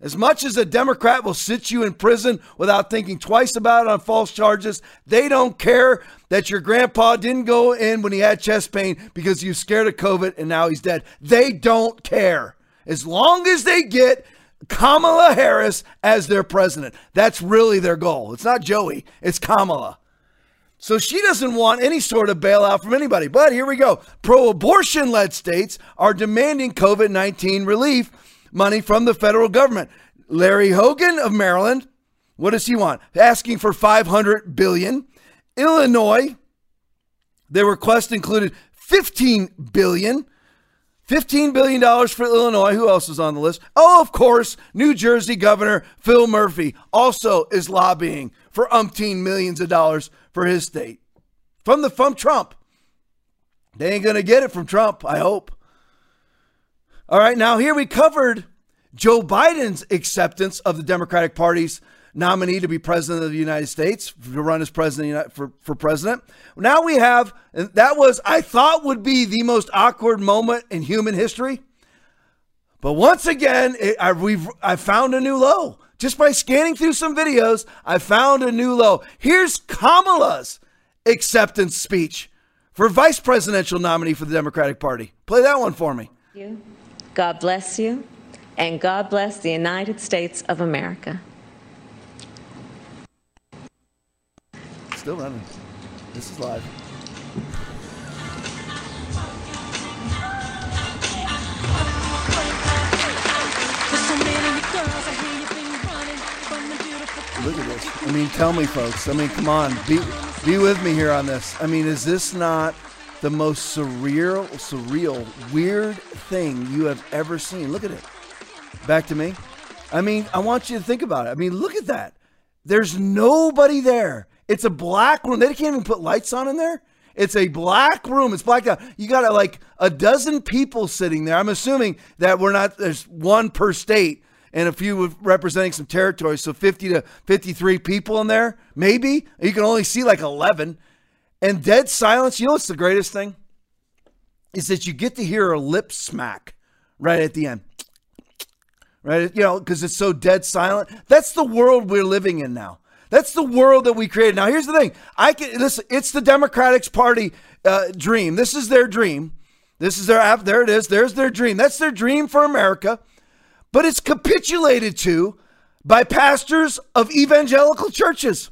As much as a Democrat will sit you in prison without thinking twice about it on false charges, they don't care that your grandpa didn't go in when he had chest pain because he was scared of COVID and now he's dead. They don't care. As long as they get Kamala Harris as their president. That's really their goal. It's not Joey, it's Kamala. So she doesn't want any sort of bailout from anybody. But here we go. Pro-abortion led states are demanding COVID nineteen relief money from the federal government. Larry Hogan of Maryland, what does he want? Asking for five hundred billion dollars. Illinois, their request included fifteen billion dollars. fifteen billion dollars for Illinois. Who else is on the list? Oh, of course, New Jersey Governor Phil Murphy also is lobbying for umpteen millions of dollars for his state. From the from Trump. They ain't going to get it from Trump, I hope. All right, now here we covered Joe Biden's acceptance of the Democratic Party's nominee to be president of the United States, to run as president for, for president. Now we have, and that was, I thought would be the most awkward moment in human history. But once again, it, I, we've, I found a new low. Just by scanning through some videos, I found a new low. Here's Kamala's acceptance speech for vice presidential nominee for the Democratic Party. Play that one for me. Thank you. God bless you, and God bless the United States of America. Still running. This is live. Look at this. I mean, tell me, folks. I mean, come on. Be, be with me here on this. I mean, is this not the most surreal, surreal, weird thing you have ever seen? Look at it. Back to me. I mean, I want you to think about it. I mean, look at that. There's nobody there. It's a black room. They can't even put lights on in there. It's a black room. It's blacked out. You got like a dozen people sitting there. I'm assuming that we're not, there's one per state and a few representing some territories. So fifty to fifty-three people in there, maybe. You can only see like eleven. And dead silence. You know what's the greatest thing? Is that you get to hear a lip smack right at the end. Right? You know, because it's so dead silent. That's the world we're living in now. That's the world that we created. Now, here's the thing. I can listen. It's the Democratic Party uh, dream. This is their dream. This is their app. There it is. There's their dream. That's their dream for America. But it's capitulated to by pastors of evangelical churches.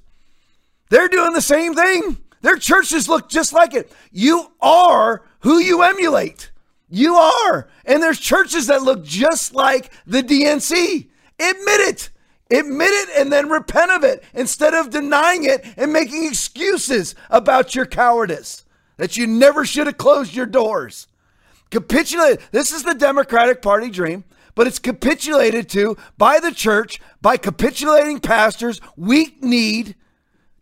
They're doing the same thing. Their churches look just like it. You are who you emulate. You are. And there's churches that look just like the D N C. Admit it. Admit it and then repent of it instead of denying it and making excuses about your cowardice that you never should have closed your doors. Capitulate. This is the Democratic Party dream, but it's capitulated to by the church, by capitulating pastors, weak-kneed,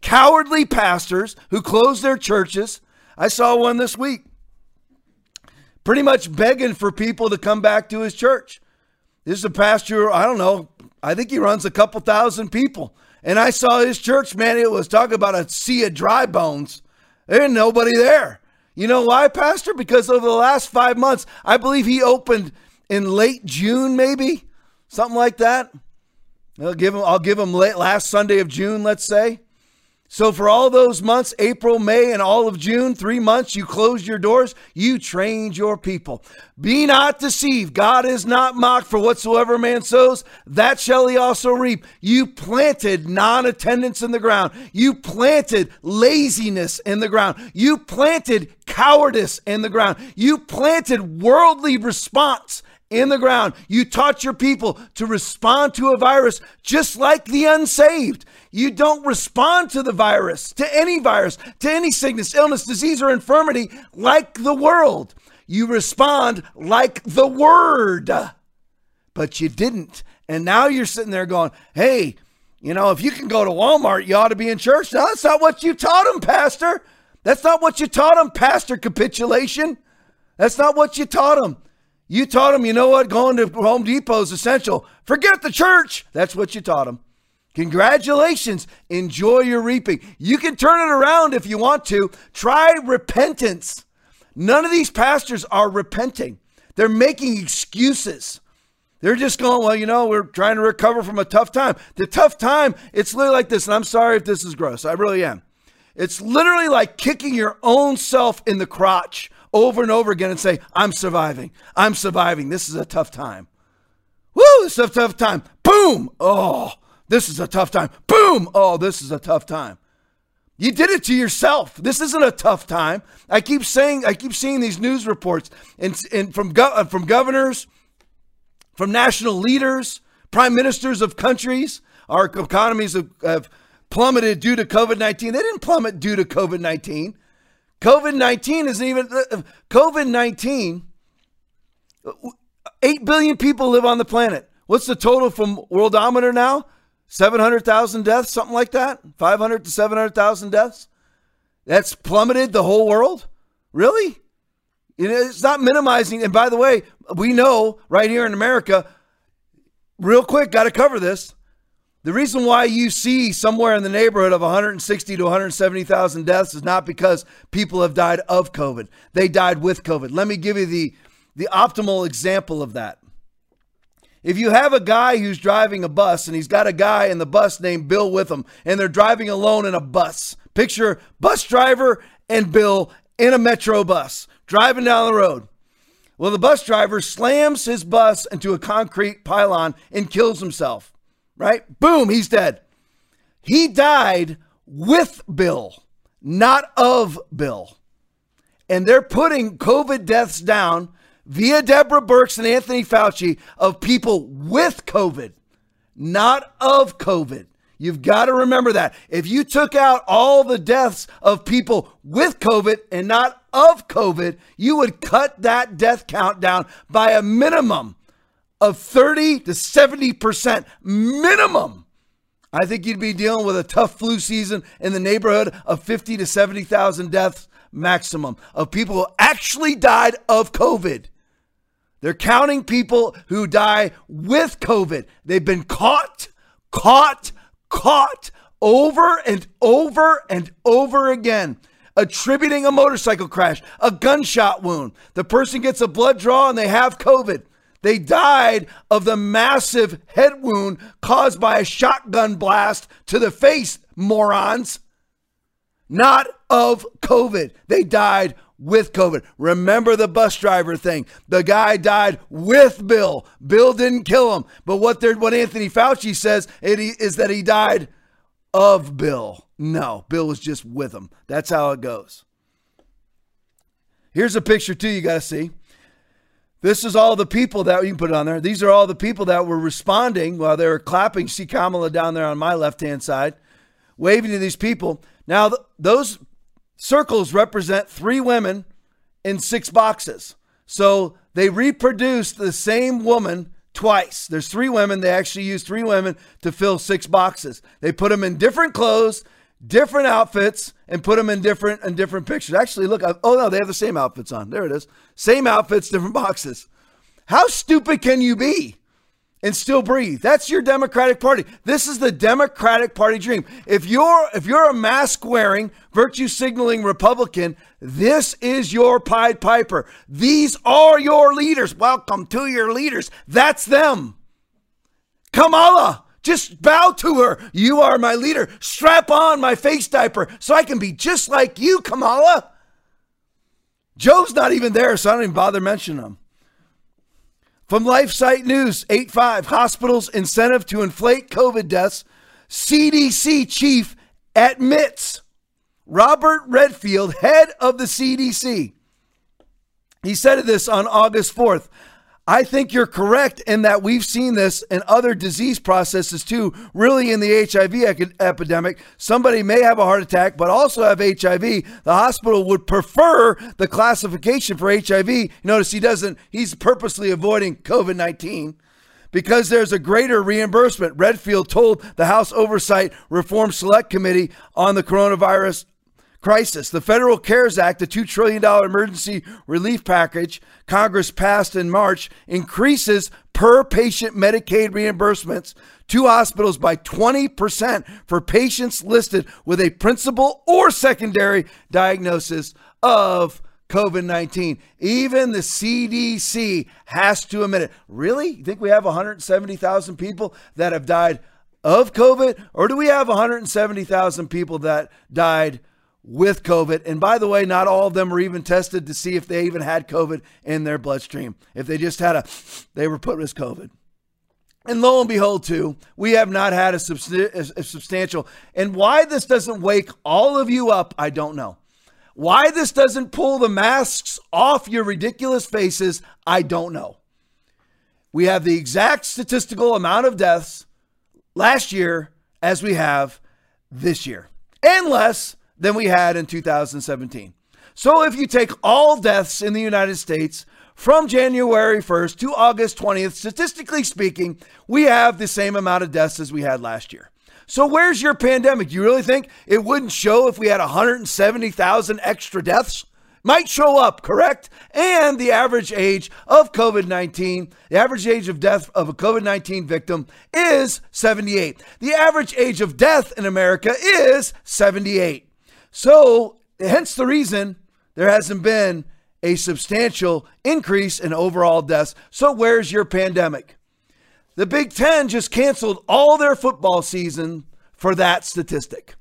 cowardly pastors who close their churches. I saw one this week pretty much begging for people to come back to his church. This is a pastor, I don't know, I think he runs a couple thousand people. And I saw his church, man, it was talking about a sea of dry bones. There ain't nobody there. You know why, Pastor? Because over the last five months, I believe he opened in late June, maybe, something like that. I'll give him, I'll give him late, last Sunday of June, let's say. So for all those months, April, May, and all of June, three months, you closed your doors, you trained your people. Be not deceived. God is not mocked, for whatsoever man sows, that shall he also reap. You planted non-attendance in the ground. You planted laziness in the ground. You planted cowardice in the ground. You planted worldly response in the ground. You taught your people to respond to a virus just like the unsaved. You don't respond to the virus, to any virus, to any sickness, illness, disease, or infirmity like the world. You respond like the word, but you didn't. And now you're sitting there going, hey, you know, if you can go to Walmart, you ought to be in church. No, that's not what you taught them, Pastor. That's not what you taught them, Pastor Capitulation. That's not what you taught them. You taught them, you know what, going to Home Depot is essential. Forget the church. That's what you taught them. Congratulations. Enjoy your reaping. You can turn it around if you want to. Try repentance. None of these pastors are repenting. They're making excuses. They're just going, well, you know, we're trying to recover from a tough time. The tough time, it's literally like this, and I'm sorry if this is gross. I really am. It's literally like kicking your own self in the crotch over and over again and say, I'm surviving. I'm surviving. This is a tough time. Woo, this is a tough time. Boom. Oh, this is a tough time. Boom. Oh, this is a tough time. You did it to yourself. This isn't a tough time. I keep saying, I keep seeing these news reports and, and from, gov- from governors, from national leaders, prime ministers of countries. Our economies have, have plummeted due to COVID nineteen. They didn't plummet due to COVID nineteen. COVID nineteen isn't even, COVID nineteen, eight billion people live on the planet. What's the total from Worldometer now? seven hundred thousand deaths, something like that? five hundred to seven hundred thousand deaths? That's plummeted the whole world? Really? It's not minimizing. And by the way, we know right here in America, real quick, got to cover this. The reason why you see somewhere in the neighborhood of one hundred sixty to one hundred seventy thousand deaths is not because people have died of COVID. They died with COVID. Let me give you the, the optimal example of that. If you have a guy who's driving a bus and he's got a guy in the bus named Bill with him and they're driving alone in a bus, picture bus driver and Bill in a metro bus, driving down the road. Well, the bus driver slams his bus into a concrete pylon and kills himself, right? Boom, he's dead. He died with Bill, not of Bill. And they're putting COVID deaths down via Deborah Birx and Anthony Fauci of people with COVID, not of COVID. You've got to remember that. If you took out all the deaths of people with COVID and not of COVID, you would cut that death count down by a minimum of thirty to seventy percent minimum. I think you'd be dealing with a tough flu season in the neighborhood of fifty to seventy thousand deaths maximum of people who actually died of COVID. They're counting people who die with COVID. They've been caught, caught, caught over and over and over again, attributing a motorcycle crash, a gunshot wound. The person gets a blood draw and they have COVID. They died of the massive head wound caused by a shotgun blast to the face, morons. Not of COVID. They died with COVID. Remember the bus driver thing. The guy died with Bill. Bill didn't kill him. But what they're, what Anthony Fauci says it is that he died of Bill. No, Bill was just with him. That's how it goes. Here's a picture too you got to see. This is all the people that, you can put it on there. These are all the people that were responding while they were clapping. See Kamala down there on my left-hand side, waving to these people. Now, th- those circles represent three women in six boxes. So they reproduced the same woman twice. There's three women. They actually used three women to fill six boxes. They put them in different clothes, different outfits, and put them in different and different pictures. Actually, look, I, oh no, they have the same outfits on. There it is. Same outfits, different boxes. How stupid can you be and still breathe? That's your Democratic Party. This is the Democratic Party dream. If you're if you're a mask-wearing, virtue-signaling Republican, this is your Pied Piper. These are your leaders. Welcome to your leaders. That's them. Kamala, just bow to her. You are my leader. Strap on my face diaper so I can be just like you, Kamala. Joe's not even there, so I don't even bother mentioning him. From LifeSite News, eight five, hospitals incentive to inflate COVID deaths. C D C chief admits. Robert Redfield, head of the C D C. He said this on August fourth. I think you're correct in that we've seen this in other disease processes too, really in the H I V epidemic. Somebody may have a heart attack, but also have H I V. The hospital would prefer the classification for H I V. Notice he doesn't, he's purposely avoiding COVID nineteen. Because there's a greater reimbursement, Redfield told the House Oversight Reform Select Committee on the coronavirus crisis. The Federal CARES Act, the two trillion dollars emergency relief package Congress passed in March, increases per-patient Medicaid reimbursements to hospitals by twenty percent for patients listed with a principal or secondary diagnosis of COVID nineteen. Even the C D C has to admit it. Really? You think we have one hundred seventy thousand people that have died of COVID? Or do we have one hundred seventy thousand people that died with COVID? And by the way, not all of them were even tested to see if they even had COVID in their bloodstream. If they just had a, they were put with COVID. And lo and behold, too, we have not had a, subst- a substantial. And why this doesn't wake all of you up, I don't know. Why this doesn't pull the masks off your ridiculous faces, I don't know. We have the exact statistical amount of deaths last year as we have this year, and less than we had in two thousand seventeen. So if you take all deaths in the United States from January first to August twentieth, statistically speaking, we have the same amount of deaths as we had last year. So where's your pandemic? You really think it wouldn't show if we had one hundred seventy thousand extra deaths? Might show up, correct? And the average age of COVID nineteen, the average age of death of a COVID nineteen victim is seventy-eight. The average age of death in America is seventy-eight. So hence the reason there hasn't been a substantial increase in overall deaths. So where's your pandemic? The Big Ten just canceled all their football season for that statistic.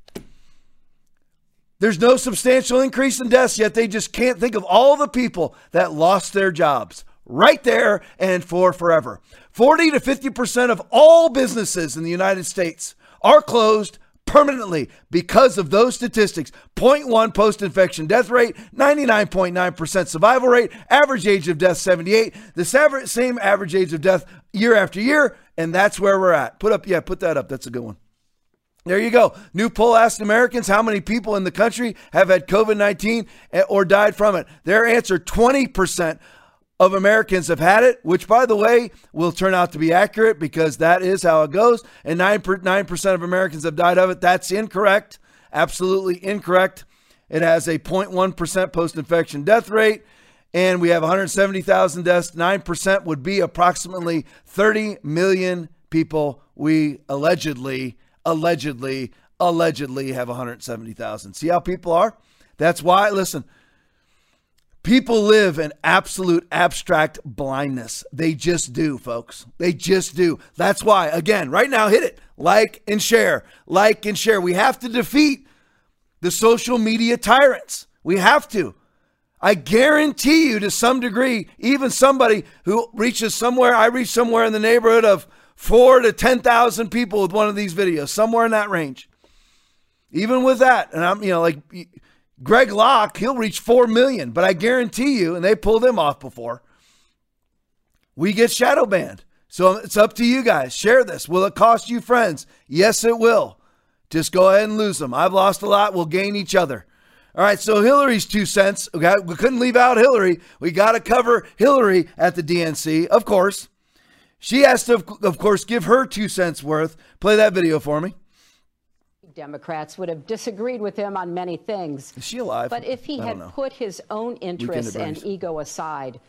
There's no substantial increase in deaths, yet they just can't think of all the people that lost their jobs right there and for forever. forty to fifty percent of all businesses in the United States are closed permanently because of those statistics. zero point one post-infection death rate, ninety-nine point nine percent survival rate, average age of death seventy-eight, the same average age of death year after year, and that's where we're at. Put up, yeah, put that up. That's a good one. There you go. New poll asked Americans how many people in the country have had COVID nineteen or died from it. Their answer, twenty percent of Americans have had it, which, by the way, will turn out to be accurate because that is how it goes. And nine percent of Americans have died of it. That's incorrect. Absolutely incorrect. It has a zero point one percent post-infection death rate. And we have one hundred seventy thousand deaths. nine percent would be approximately thirty million people. We allegedly, allegedly, allegedly have one hundred seventy thousand. See how people are? That's why, listen, people live in absolute abstract blindness. They just do, folks. They just do. That's why, again, right now, hit it. Like and share. Like and share. We have to defeat the social media tyrants. We have to. I guarantee you, to some degree, even somebody who reaches somewhere, I reach somewhere in the neighborhood of four to ten thousand people with one of these videos, somewhere in that range. Even with that, and I'm, you know, like Greg Locke, he'll reach four million, but I guarantee you, and they pulled him off before, we get shadow banned. So it's up to you guys. Share this. Will it cost you friends? Yes, it will. Just go ahead and lose them. I've lost a lot. We'll gain each other. All right. So Hillary's two cents. Okay, we couldn't leave out Hillary. We got to cover Hillary at the D N C. Of course, she has to, of course, give her two cents worth. Play that video for me. Democrats would have disagreed with him on many things. Is she alive? But if he had know. put his own interests and ego aside,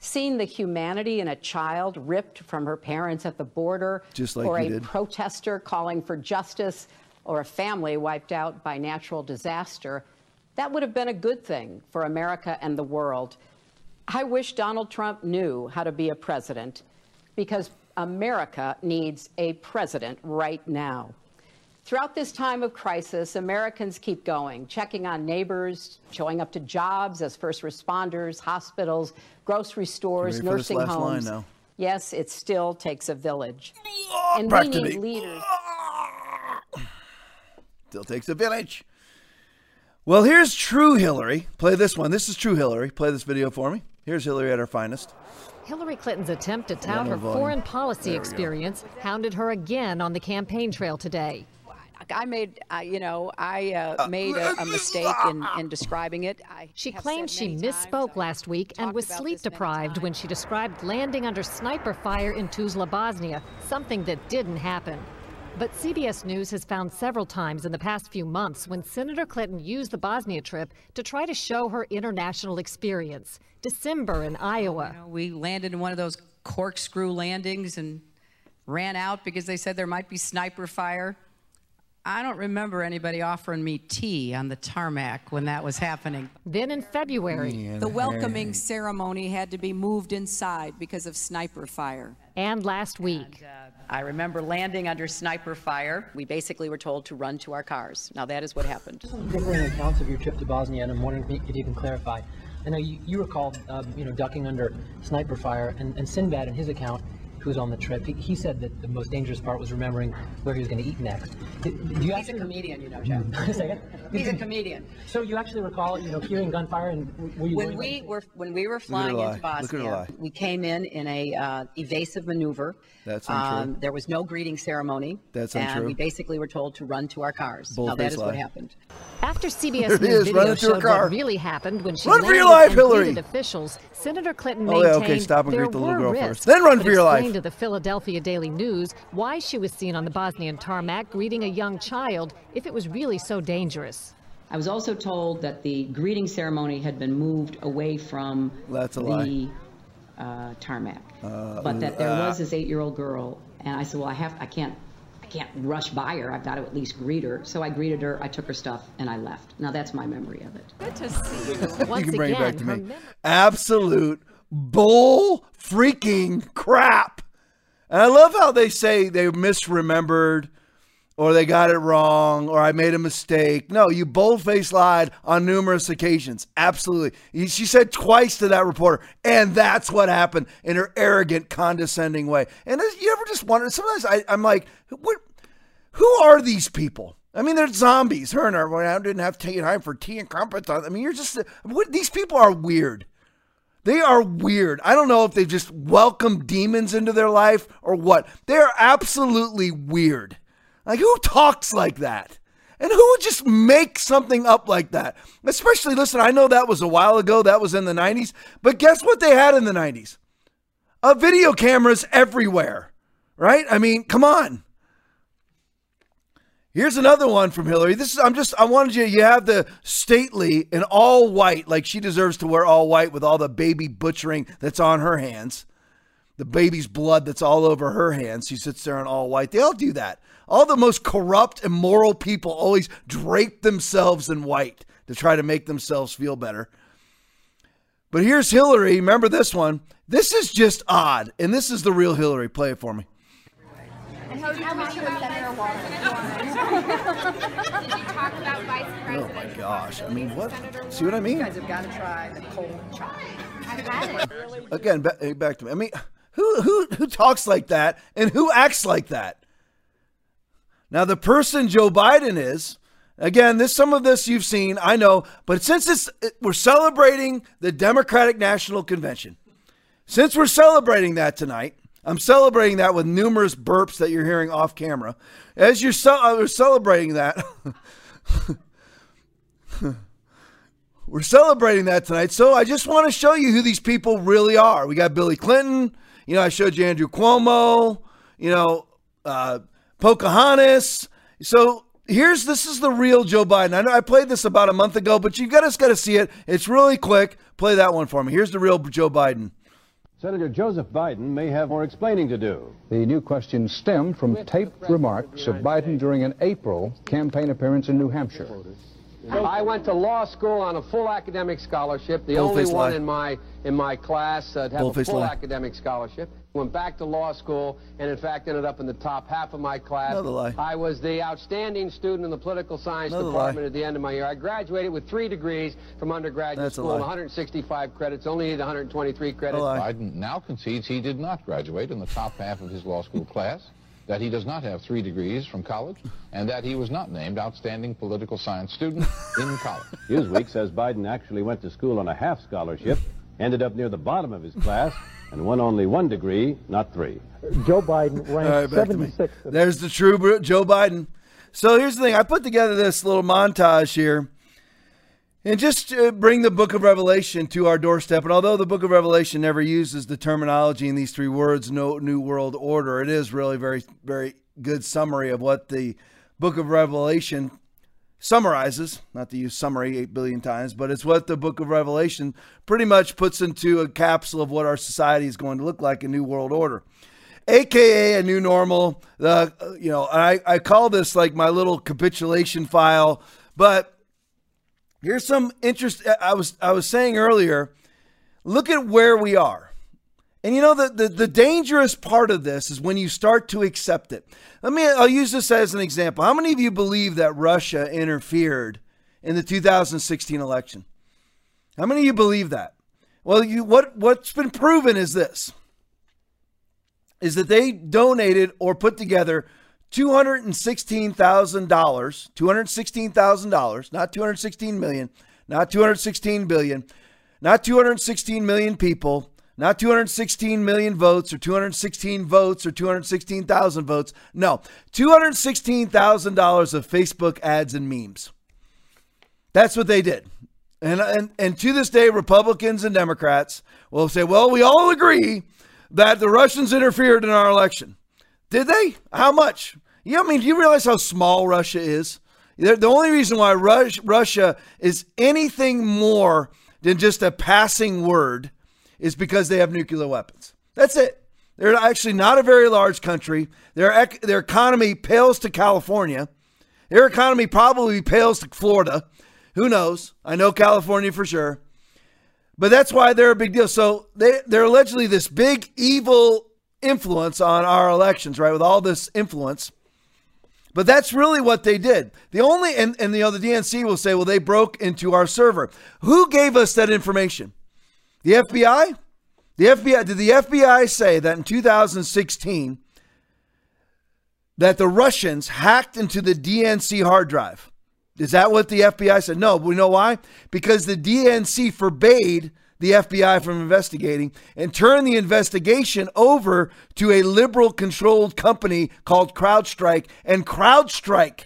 seen the humanity in a child ripped from her parents at the border, Just like or a did. protester calling for justice, or a family wiped out by natural disaster, that would have been a good thing for America and the world. I wish Donald Trump knew how to be a president, because America needs a president right now. Throughout this time of crisis, Americans keep going, checking on neighbors, showing up to jobs as first responders, hospitals, grocery stores, nursing homes. Yes, it still takes a village. Oh, and we need leaders. Still takes a village. Well, here's true Hillary. Play this one. This is true Hillary. Play this video for me. Here's Hillary at her finest. Hillary Clinton's attempt to tout her foreign policy experience hounded her again on the campaign trail today. I made, uh, you know, I uh, made a, a mistake in, in describing it. I she claimed she misspoke times, last week and was sleep-deprived when she described landing under sniper fire in Tuzla, Bosnia, something that didn't happen. But C B S News has found several times in the past few months when Senator Clinton used the Bosnia trip to try to show her international experience. December in Iowa. You know, we landed in one of those corkscrew landings and ran out because they said there might be sniper fire. I don't remember anybody offering me tea on the tarmac when that was happening. Then in February, yeah, the welcoming ceremony had to be moved inside because of sniper fire. And last week. And, uh, I remember landing under sniper fire. We basically were told to run to our cars. Now that is what happened. Different accounts of your trip to Bosnia, and I'm wondering if you can clarify. I know you, you recall uh, you know, ducking under sniper fire, and, and Sinbad in his account, who's on the trip, he, he said that the most dangerous part was remembering where he was going to eat next. Did, did you He's actually, a comedian, you know, Jeff. Second. He's a comedian. So you actually recall, you know, hearing gunfire and were you when we were when we were flying into Bosnia, we came in in a uh, evasive maneuver. That's untrue. Um, there was no greeting ceremony. That's untrue. And we basically were told to run to our cars. Bull now that is lie. What happened. After C B S News video showed what really happened when she landed and greeted officials, Senator Clinton maintained oh, yeah, okay, stop and greet the little girl risks, first. Then run for your life. To the Philadelphia Daily News why she was seen on the Bosnian tarmac greeting a young child if it was really so dangerous. I was also told that the greeting ceremony had been moved away from That's a the uh, tarmac, uh, but that there uh, was this eight-year-old girl, and I said, well, I have, I can't, I can't rush by her. I've got to at least greet her. So I greeted her, I took her stuff, and I left. Now that's my memory of it. Good to see you. Once you can bring again, it back to me. Mem- Absolute bull freaking crap. And I love how they say they misremembered or they got it wrong or I made a mistake. No, you boldface lied on numerous occasions. Absolutely. She said twice to that reporter, and that's what happened in her arrogant, condescending way. And you ever just wonder, sometimes I, I'm like, what, who are these people? I mean, they're zombies. Her and her didn't have time for tea and crumpets. I mean, you're just, what, these people are weird. They are weird. I don't know if they've just welcomed demons into their life or what. They are absolutely weird. Like, who talks like that? And who would just make something up like that? Especially, listen, I know that was a while ago. That was in the nineties. But guess what they had in the nineties? Uh, video cameras everywhere, right? I mean, come on. Here's another one from Hillary. This is, I'm just, I wanted you, you have the stately and all white, like she deserves to wear all white with all the baby butchering that's on her hands. The baby's blood that's all over her hands. She sits there in all white. They all do that. All the most corrupt, immoral people always drape themselves in white to try to make themselves feel better. But here's Hillary. Remember this one. This is just odd. And this is the real Hillary. Play it for me. And how did you talk about Senator Warren? Did you talk about Vice President? Oh my gosh! I mean, what? See what I mean? You guys have got to try the cold chop. I've had it. Again, back, back to me. I mean, who who who talks like that and who acts like that? Now, the person Joe Biden is. Again, this some of this you've seen, I know, but since it's we're celebrating the Democratic National Convention, since we're celebrating that tonight. I'm celebrating that with numerous burps that you're hearing off camera. As you're ce- celebrating that, we're celebrating that tonight. So I just want to show you who these people really are. We got Billy Clinton. You know, I showed you Andrew Cuomo, you know, uh, Pocahontas. So here's, this is the real Joe Biden. I know I played this about a month ago, but you guys got to see it. It's really quick. Play that one for me. Here's the real Joe Biden. Senator Joseph Biden may have more explaining to do. The new question stemmed from taped remarks of Biden during an April campaign appearance in New Hampshire. I went to law school on a full academic scholarship, the only one in my in my class uh, to have a full academic scholarship. Went back to law school and, in fact, ended up in the top half of my class. I was the outstanding student in the political science department at the end of my year. I graduated with three degrees from undergraduate school and one hundred sixty-five credits, only needed one hundred twenty-three credits. Biden now concedes he did not graduate in the top half of his law school class, that he does not have three degrees from college, and that he was not named outstanding political science student in college. Newsweek says Biden actually went to school on a half scholarship ended up near the bottom of his class and won only one degree, not three. Joe Biden ranked right, seventy-six. There's the true Joe Biden. So here's the thing. I put together this little montage here and just to bring the book of Revelation to our doorstep. And although the book of Revelation never uses the terminology in these three words, no new world order, it is really very, very good summary of what the book of Revelation summarizes, not to use summary eight billion times, but it's what the book of Revelation pretty much puts into a capsule of what our society is going to look like, a new world order, A K A a new normal. Uh, you know, I, I call this like my little capitulation file, but here's some interest. I was, I was saying earlier, look at where we are. And you know, the, the, the dangerous part of this is when you start to accept it. Let me, I'll use this as an example. How many of you believe that Russia interfered in the two thousand sixteen election? How many of you believe that? Well, you, what, what's been proven is this, is that they donated or put together two hundred sixteen thousand dollars, two hundred sixteen thousand dollars, not two hundred sixteen million, not two hundred sixteen billion, not two hundred sixteen million people, not two hundred sixteen million votes or two hundred sixteen votes or two hundred sixteen thousand votes. No, two hundred sixteen thousand dollars of Facebook ads and memes. That's what they did. And, and, and to this day, Republicans and Democrats will say, well, we all agree that the Russians interfered in our election. Did they? How much? You know, I mean, do you realize how small Russia is? They're, the only reason why Rus- Russia is anything more than just a passing word is because they have nuclear weapons. That's it. They're actually not a very large country. Their ec- their economy pales to California. Their economy probably pales to Florida. Who knows? I know California for sure. But that's why they're a big deal. So they, they're allegedly this big evil influence on our elections, right? With all this influence. But that's really what they did. The only, and, and you know, the D N C will say, well, they broke into our server. Who gave us that information? The F B I? The F B I, did the F B I say that in two thousand sixteen that the Russians hacked into the D N C hard drive? Is that what the F B I said? No, but we know why. Because the D N C forbade the F B I from investigating and turned the investigation over to a liberal controlled company called CrowdStrike. And CrowdStrike,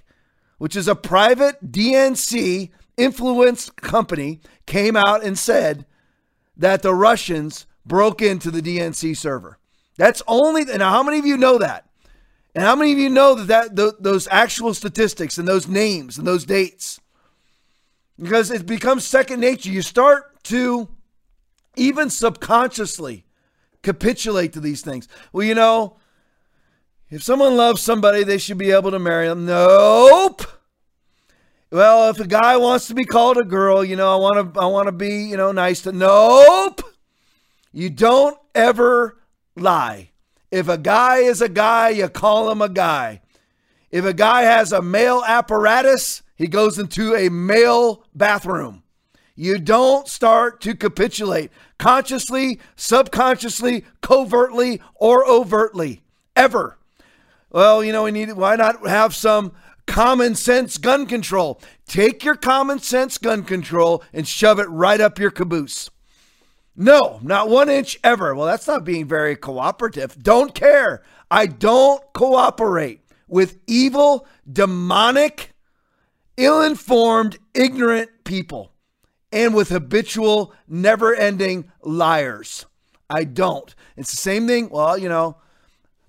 which is a private D N C influenced company, came out and said that the Russians broke into the D N C server. That's only, and how many of you know that? And how many of you know that, that those actual statistics and those names and those dates? Because it becomes second nature. You start to even subconsciously capitulate to these things. Well, you know, if someone loves somebody, they should be able to marry them. Nope. Well, if a guy wants to be called a girl, you know, I want to I want to be, you know, nice to. Nope. You don't ever lie. If a guy is a guy, you call him a guy. If a guy has a male apparatus, he goes into a male bathroom. You don't start to capitulate consciously, subconsciously, covertly, or overtly, ever. Well, you know, we need, why not have some common sense gun control? Take your common sense gun control and shove it right up your caboose. No, not one inch ever. Well, that's not being very cooperative. Don't care. I don't cooperate with evil, demonic, ill-informed, ignorant people and with habitual, never-ending liars. I don't. It's the same thing. Well, you know,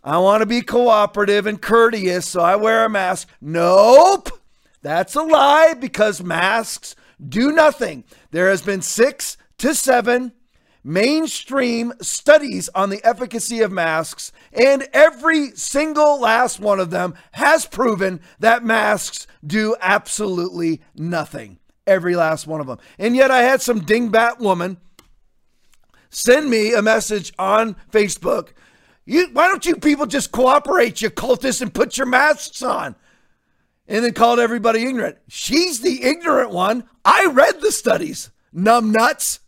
I want to be cooperative and courteous, so I wear a mask. Nope. That's a lie because masks do nothing. There has been six to seven mainstream studies on the efficacy of masks, and every single last one of them has proven that masks do absolutely nothing. Every last one of them. And yet I had some dingbat woman send me a message on Facebook. You, why don't you people just cooperate, you cultists, and put your masks on? And then called everybody ignorant. She's the ignorant one. I read the studies, numb nuts.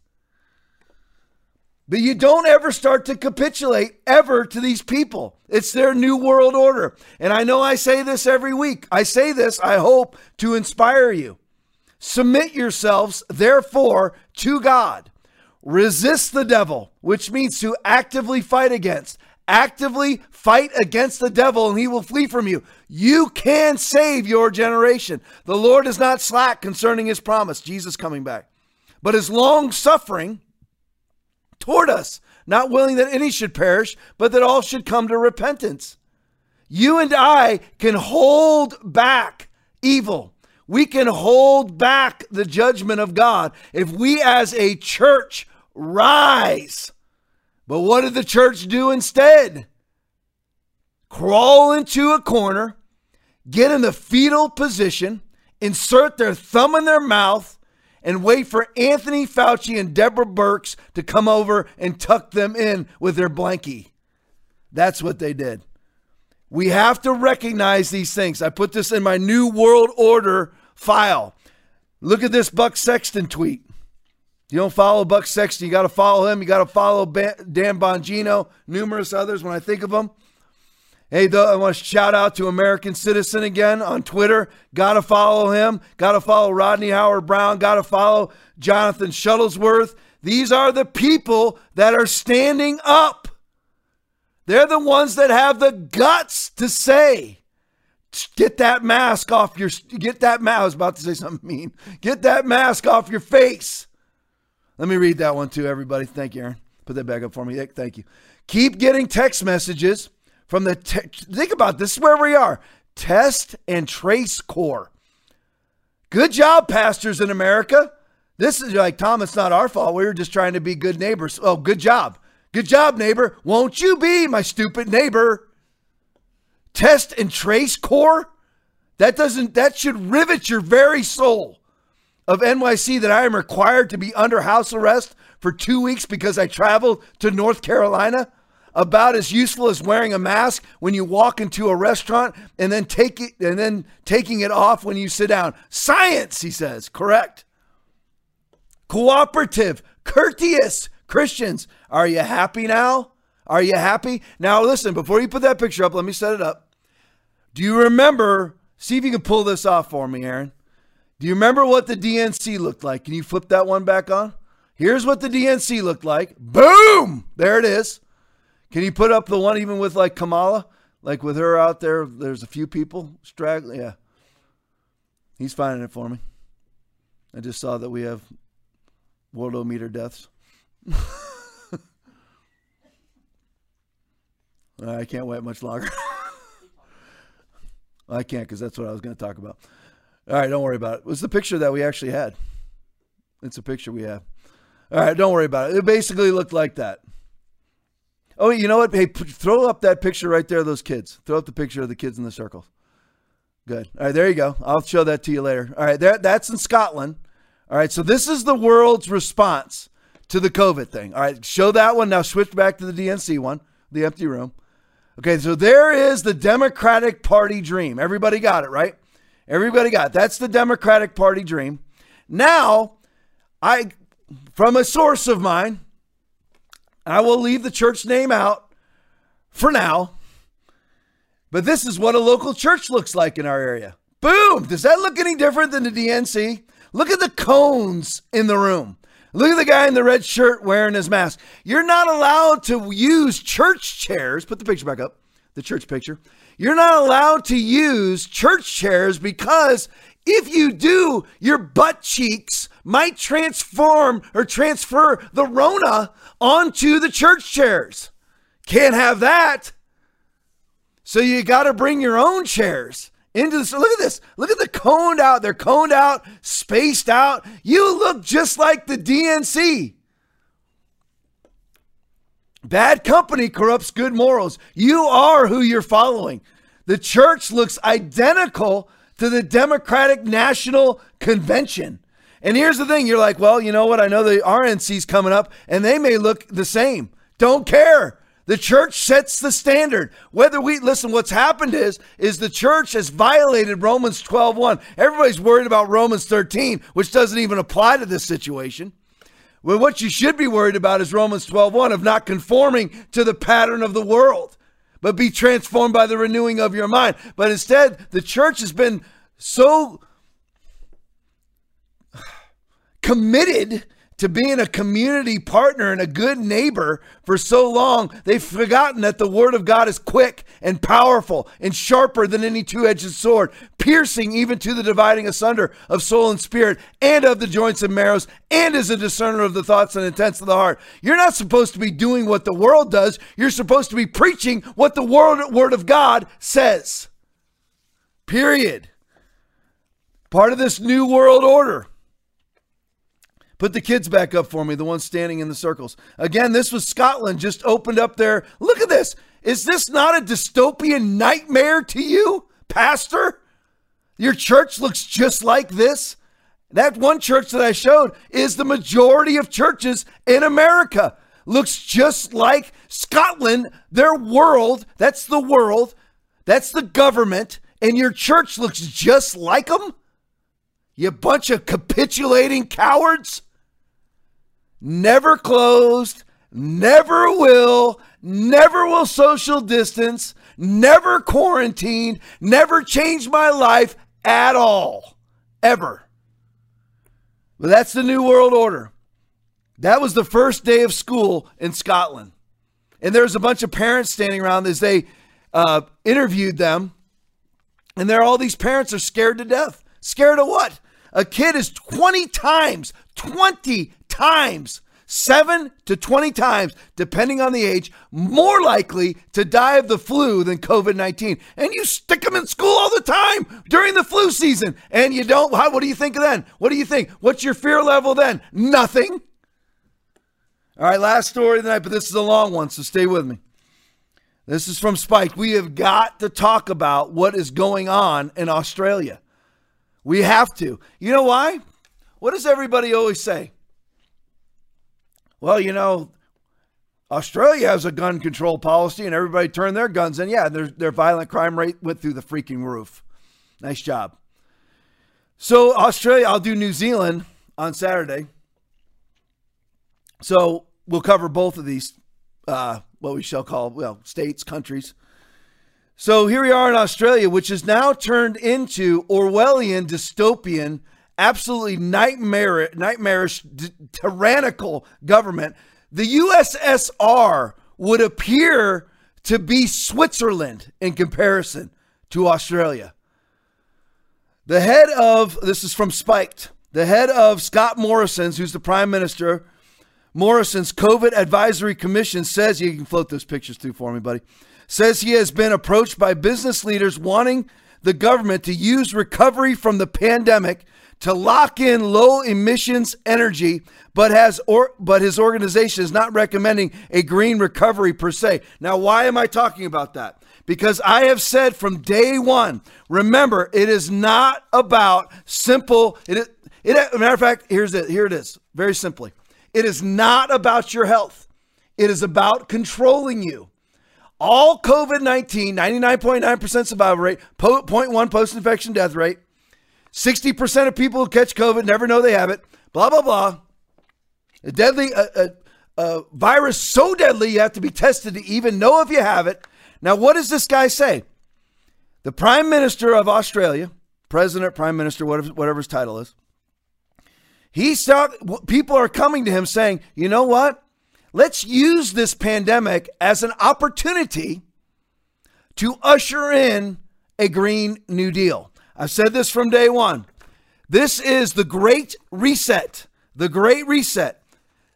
But you don't ever start to capitulate ever to these people. It's their new world order. And I know I say this every week. I say this, I hope, to inspire you. Submit yourselves, therefore, to God. resist the devil, which means to actively fight against. Actively fight against the devil and he will flee from you. You can save your generation. The Lord is not slack concerning his promise, Jesus coming back, but is long suffering toward us, not willing that any should perish, but that all should come to repentance. You and I can hold back evil. We can hold back the judgment of God if we as a church rise. But what did the church do instead? Crawl into a corner, get in the fetal position, insert their thumb in their mouth, and wait for Anthony Fauci and Deborah Birx to come over and tuck them in with their blankie. That's what they did. We have to recognize these things. I put this in my New World Order file. Look at this Buck Sexton tweet. You don't follow Buck Sexton, you got to follow him. You got to follow Dan Bongino, numerous others when I think of them. Hey, though, I want to shout out to American Citizen again on Twitter. Got to follow him. Got to follow Rodney Howard Brown. Got to follow Jonathan Shuttlesworth. These are the people that are standing up. They're the ones that have the guts to say, get that mask off your, get that mask. I was about to say something mean. Get that mask off your face. Let me read that one too, everybody. Thank you, Aaron. Put that back up for me. Thank you. Keep getting text messages from the, te- think about this, this is where we are. Test and Trace Corps. Good job, pastors in America. This is like, Tom, it's not our fault. We were just trying to be good neighbors. Oh, good job. Good job, neighbor. Won't you be my stupid neighbor? Test and Trace Corps? That doesn't, that should rivet your very soul. Of N Y C that I am required to be under house arrest for two weeks because I traveled to North Carolina, about as useful as wearing a mask when you walk into a restaurant and then take it and then taking it off when you sit down. Science, he says, correct. Cooperative, courteous Christians. Are you happy now? Are you happy? Now listen, before you put that picture up, let me set it up. Do you remember, see if you can pull this off for me, Aaron. Do you remember what the D N C looked like? Can you flip that one back on? Here's what the D N C looked like. Boom! There it is. Can you put up the one even with like Kamala? Like with her out there, there's a few people straggling. Yeah. He's finding it for me. I just saw that we have worldometer deaths. I can't wait much longer. I can't because that's what I was going to talk about. All right, don't worry about it. It was the picture that we actually had. It's a picture we have. All right, don't worry about it. It basically looked like that. Oh, you know what? Hey, p- throw up that picture right there of those kids. Throw up the picture of the kids in the circles. Good. All right, there you go. I'll show that to you later. All right, there, that's in Scotland. All right, so this is the world's response to the COVID thing. All right, show that one. Now switch back to the D N C one, the empty room. Okay, so there is the Democratic Party dream. Everybody got it, right? Everybody got it. That's the Democratic Party dream. Now, I, from a source of mine, I will leave the church name out for now. But this is what a local church looks like in our area. Boom! Does that look any different than the D N C? Look at the cones in the room. Look at the guy in the red shirt wearing his mask. You're not allowed to use church chairs. Put the picture back up, the church picture. You're not allowed to use church chairs because if you do, your butt cheeks might transform or transfer the Rona onto the church chairs. Can't have that. So you got to bring your own chairs into this. Look at this. Look at the coned out. They're coned out, spaced out. You look just like the D N C. Bad company corrupts good morals. You are who you're following. The church looks identical to the Democratic National Convention. And here's the thing. You're like, well, you know what? I know the R N C's coming up and they may look the same. Don't care. The church sets the standard. Whether we listen, what's happened is, is the church has violated Romans twelve one. Everybody's worried about Romans thirteen, which doesn't even apply to this situation. Well, what you should be worried about is Romans twelve one of not conforming to the pattern of the world, but be transformed by the renewing of your mind. But instead, the church has been so committed to being a community partner and a good neighbor for so long, they've forgotten that the word of God is quick and powerful and sharper than any two-edged sword, piercing even to the dividing asunder of soul and spirit and of the joints and marrows, and is a discerner of the thoughts and intents of the heart. You're not supposed to be doing what the world does. You're supposed to be preaching what the world, word of God says. Period. Part of this new world order. Put the kids back up for me, the ones standing in the circles. Again, this was Scotland, just opened up their... Look at this. Is this not a dystopian nightmare to you, pastor? Your church looks just like this. That one church that I showed is the majority of churches in America. Looks just like Scotland, their world. That's the world. That's the government. And your church looks just like them? You bunch of capitulating cowards. Never closed, never will, never will social distance, never quarantined, never changed my life at all, ever. But that's the new world order. That was the first day of school in Scotland. And there's a bunch of parents standing around as they uh, interviewed them. And there are all these parents are scared to death. Scared of what? A kid is twenty times, twenty times seven to twenty times, depending on the age, more likely to die of the flu than covid nineteen. And you stick them in school all the time during the flu season. And you don't, how, what do you think then? What do you think? What's your fear level then? Nothing. All right, last story of the night, but this is a long one, so stay with me. This is from Spike. We have got to talk about what is going on in Australia. We have to. You know why? What does everybody always say? Well, you know, Australia has a gun control policy and everybody turned their guns in. Yeah, their, their violent crime rate went through the freaking roof. Nice job. So Australia, I'll do New Zealand on Saturday. So we'll cover both of these, uh, what we shall call, well, states, countries. So here we are in Australia, which is now turned into Orwellian, dystopian, absolutely nightmarish, nightmarish tyrannical government. The U S S R would appear to be Switzerland in comparison to Australia. The head of, this is from Spiked, the head of Scott Morrison's, who's the prime minister, Morrison's COVID Advisory Commission says, you can float those pictures through for me, buddy, says he has been approached by business leaders wanting the government to use recovery from the pandemic to lock in low emissions energy, but has or but his organization is not recommending a green recovery per se. Now, why am I talking about that? Because I have said from day one, remember, it is not about simple. It is, it, as a matter of fact, here's it. Here it is. Very simply. It is not about your health. It is about controlling you. All covid nineteen, ninety-nine point nine percent survival rate, zero point one post-infection death rate, sixty percent of people who catch COVID never know they have it, blah, blah, blah. A deadly a, a, a virus so deadly you have to be tested to even know if you have it. Now, what does this guy say? The Prime Minister of Australia, President, Prime Minister, whatever, whatever his title is, he saw, people are coming to him saying, you know what? Let's use this pandemic as an opportunity to usher in a Green New Deal. I've said this from day one. This is the Great Reset, the Great Reset.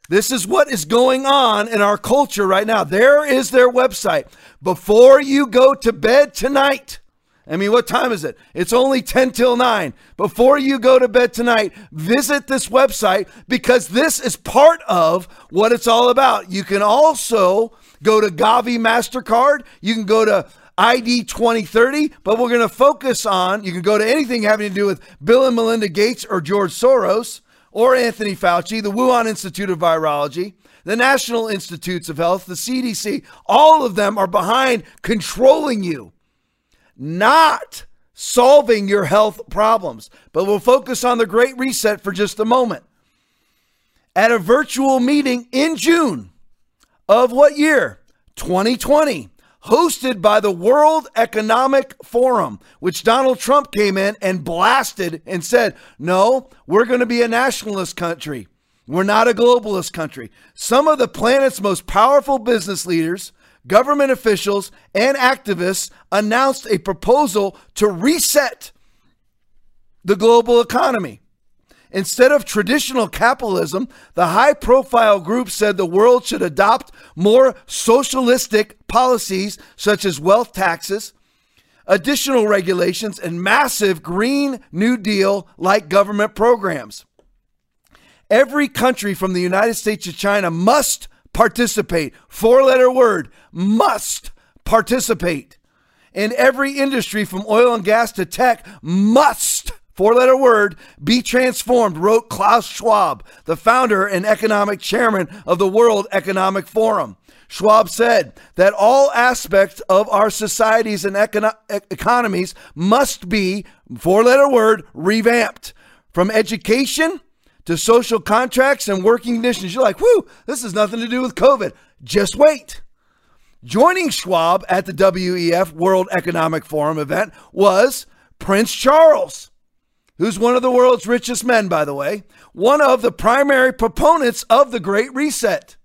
This is what is going on in our culture right now. There is their website. Before you go to bed tonight, I mean, what time is it? It's only ten till nine. Before you go to bed tonight, visit this website because this is part of what it's all about. You can also go to Gavi MasterCard. You can go to I D twenty thirty, but we're going to focus on, you can go to anything having to do with Bill and Melinda Gates or George Soros or Anthony Fauci, the Wuhan Institute of Virology, the National Institutes of Health, the C D C, all of them are behind controlling you, not solving your health problems. But we'll focus on the Great Reset for just a moment. At a virtual meeting in June of what year? twenty twenty. Hosted by the World Economic Forum, which Donald Trump came in and blasted and said, no, we're going to be a nationalist country. We're not a globalist country. Some of the planet's most powerful business leaders, government officials, and activists announced a proposal to reset the global economy. Instead of traditional capitalism, the high-profile group said the world should adopt more socialistic policies such as wealth taxes, additional regulations, and massive Green New Deal-like government programs. Every country from the United States to China must participate. Four-letter word, must participate. And every industry from oil and gas to tech must Four-letter word, be transformed, wrote Klaus Schwab, the founder and economic chairman of the World Economic Forum. Schwab said that all aspects of our societies and econo- economies must be, four-letter word, revamped. From education to social contracts and working conditions. You're like, whoo, this has nothing to do with COVID. Just wait. Joining Schwab at the W E F, World Economic Forum event, was Prince Charles, who's one of the world's richest men, by the way, one of the primary proponents of the Great Reset.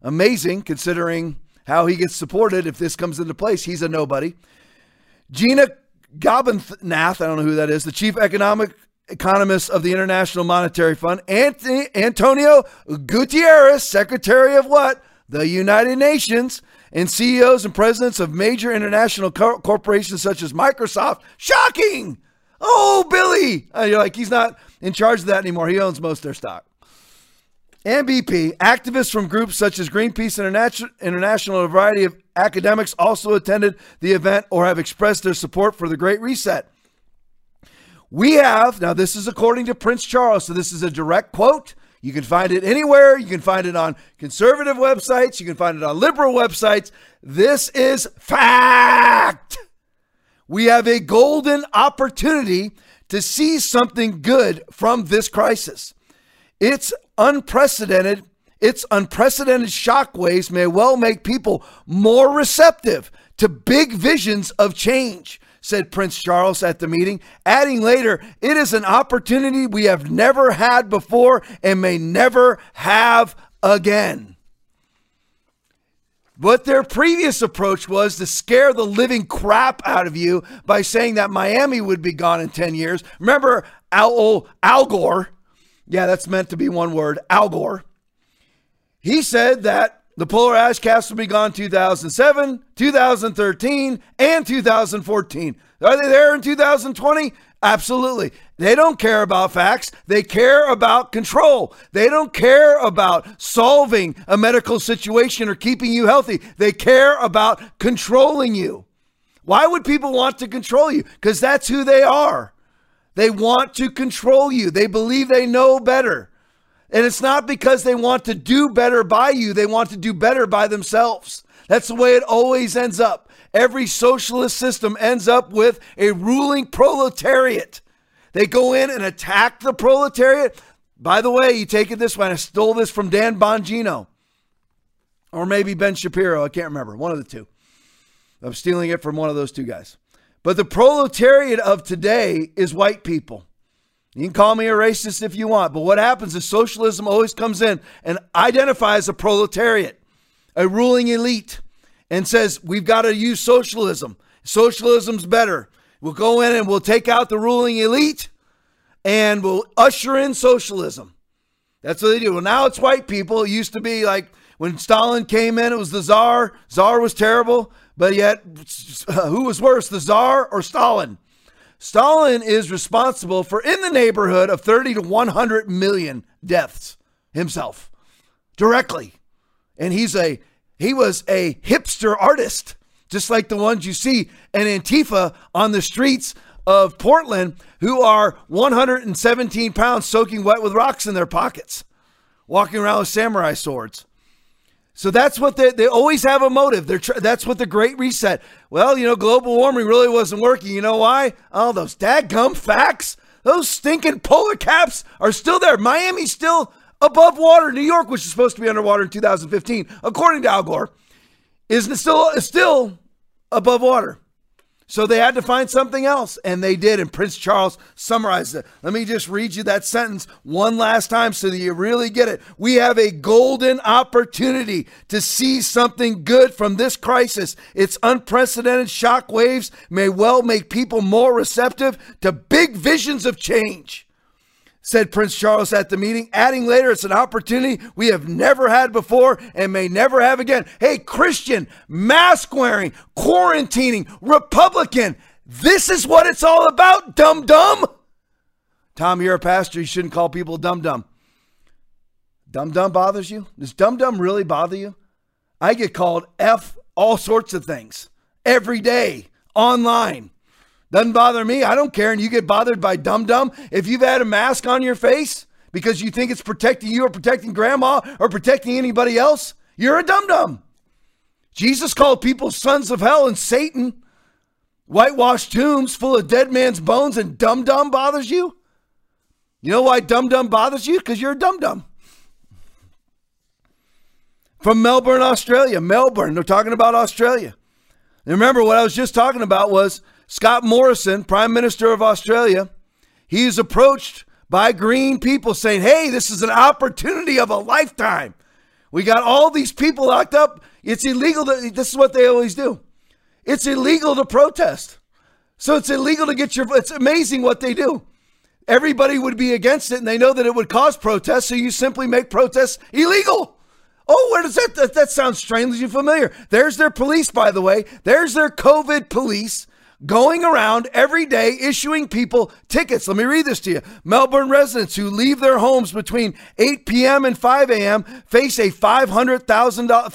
Amazing, considering how he gets supported if this comes into place. He's a nobody. Gina Gabinath, I don't know who that is, the chief economic economist of the International Monetary Fund. Anthony, Antonio Guterres, secretary of what? The United Nations, and C E Os and presidents of major international co- corporations such as Microsoft. Shocking! Oh, Billy. Uh, you're like, he's not in charge of that anymore. He owns most of their stock. M V P, activists from groups such as Greenpeace Interna- International and a variety of academics also attended the event or have expressed their support for the Great Reset. We have, now this is according to Prince Charles, so this is a direct quote. You can find it anywhere. You can find it on conservative websites. You can find it on liberal websites. This is fact. We have a golden opportunity to see something good from this crisis. It's unprecedented. Its unprecedented shockwaves may well make people more receptive to big visions of change, said Prince Charles at the meeting, adding later, it is an opportunity we have never had before and may never have again. What their previous approach was to scare the living crap out of you by saying that Miami would be gone in ten years. Remember Al, Al Gore? Yeah, that's meant to be one word, Al Gore. He said that the polar ash caps would be gone two thousand seven, two thousand thirteen, and two thousand fourteen. Are they there in two thousand twenty? Absolutely. They don't care about facts. They care about control. They don't care about solving a medical situation or keeping you healthy. They care about controlling you. Why would people want to control you? Because that's who they are. They want to control you. They believe they know better. And it's not because they want to do better by you. They want to do better by themselves. That's the way it always ends up. Every socialist system ends up with a ruling proletariat. They go in and attack the proletariat. By the way, you take it this way, and I stole this from Dan Bongino, or maybe Ben Shapiro, I can't remember, one of the two. I'm stealing it from one of those two guys. But the proletariat of today is white people. You can call me a racist if you want, but what happens is socialism always comes in and identifies a proletariat, a ruling elite, and says, we've got to use socialism. Socialism's better. We'll go in and we'll take out the ruling elite and we'll usher in socialism. That's what they do. Well, now it's white people. It used to be like when Stalin came in, it was the Tsar. Tsar was terrible, but yet who was worse, the Tsar or Stalin? Stalin is responsible for in the neighborhood of thirty to one hundred million deaths himself directly. And he's a he was a hipster artist, just like the ones you see in Antifa on the streets of Portland, who are one hundred seventeen pounds soaking wet with rocks in their pockets, walking around with samurai swords. So that's what they, they always have a motive. They're tr- that's what the Great Reset. Well, you know, global warming really wasn't working. You know why? All those dadgum facts. Those stinking polar caps are still there. Miami's still above water. New York, which is supposed to be underwater in two thousand fifteen, according to Al Gore, is still, is still above water. So they had to find something else, and they did. And Prince Charles summarized it. Let me just read you that sentence one last time so that you really get it. We have a golden opportunity to see something good from this crisis. Its unprecedented shock waves may well make people more receptive to big visions of change, said Prince Charles at the meeting, adding later, it's an opportunity we have never had before and may never have again. Hey, Christian, mask wearing, quarantining, Republican, this is what it's all about, dum-dum. Tom, you're a pastor. You shouldn't call people dum-dum. Dum-dum bothers you? Does dum-dum really bother you? I get called F all sorts of things every day, online. Doesn't bother me. I don't care. And you get bothered by dum-dum. If you've had a mask on your face because you think it's protecting you or protecting grandma or protecting anybody else, you're a dum-dum. Jesus called people sons of hell and Satan. Whitewashed tombs full of dead man's bones, and dum-dum bothers you? You know why dum-dum bothers you? Because you're a dum-dum. From Melbourne, Australia. Melbourne. They're talking about Australia. And remember what I was just talking about was Scott Morrison, Prime Minister of Australia, he's approached by green people saying, hey, this is an opportunity of a lifetime. We got all these people locked up. It's illegal. To, this is what they always do. It's illegal to protest. So it's illegal to get your, it's amazing what they do. Everybody would be against it, and they know that it would cause protests, so you simply make protests illegal. Oh, where does that, that, that sounds strangely familiar. There's their police, by the way. There's their COVID police. Going around every day issuing people tickets. Let me read this to you. Melbourne residents who leave their homes between eight p.m. and five a.m. face a five hundred thousand dollars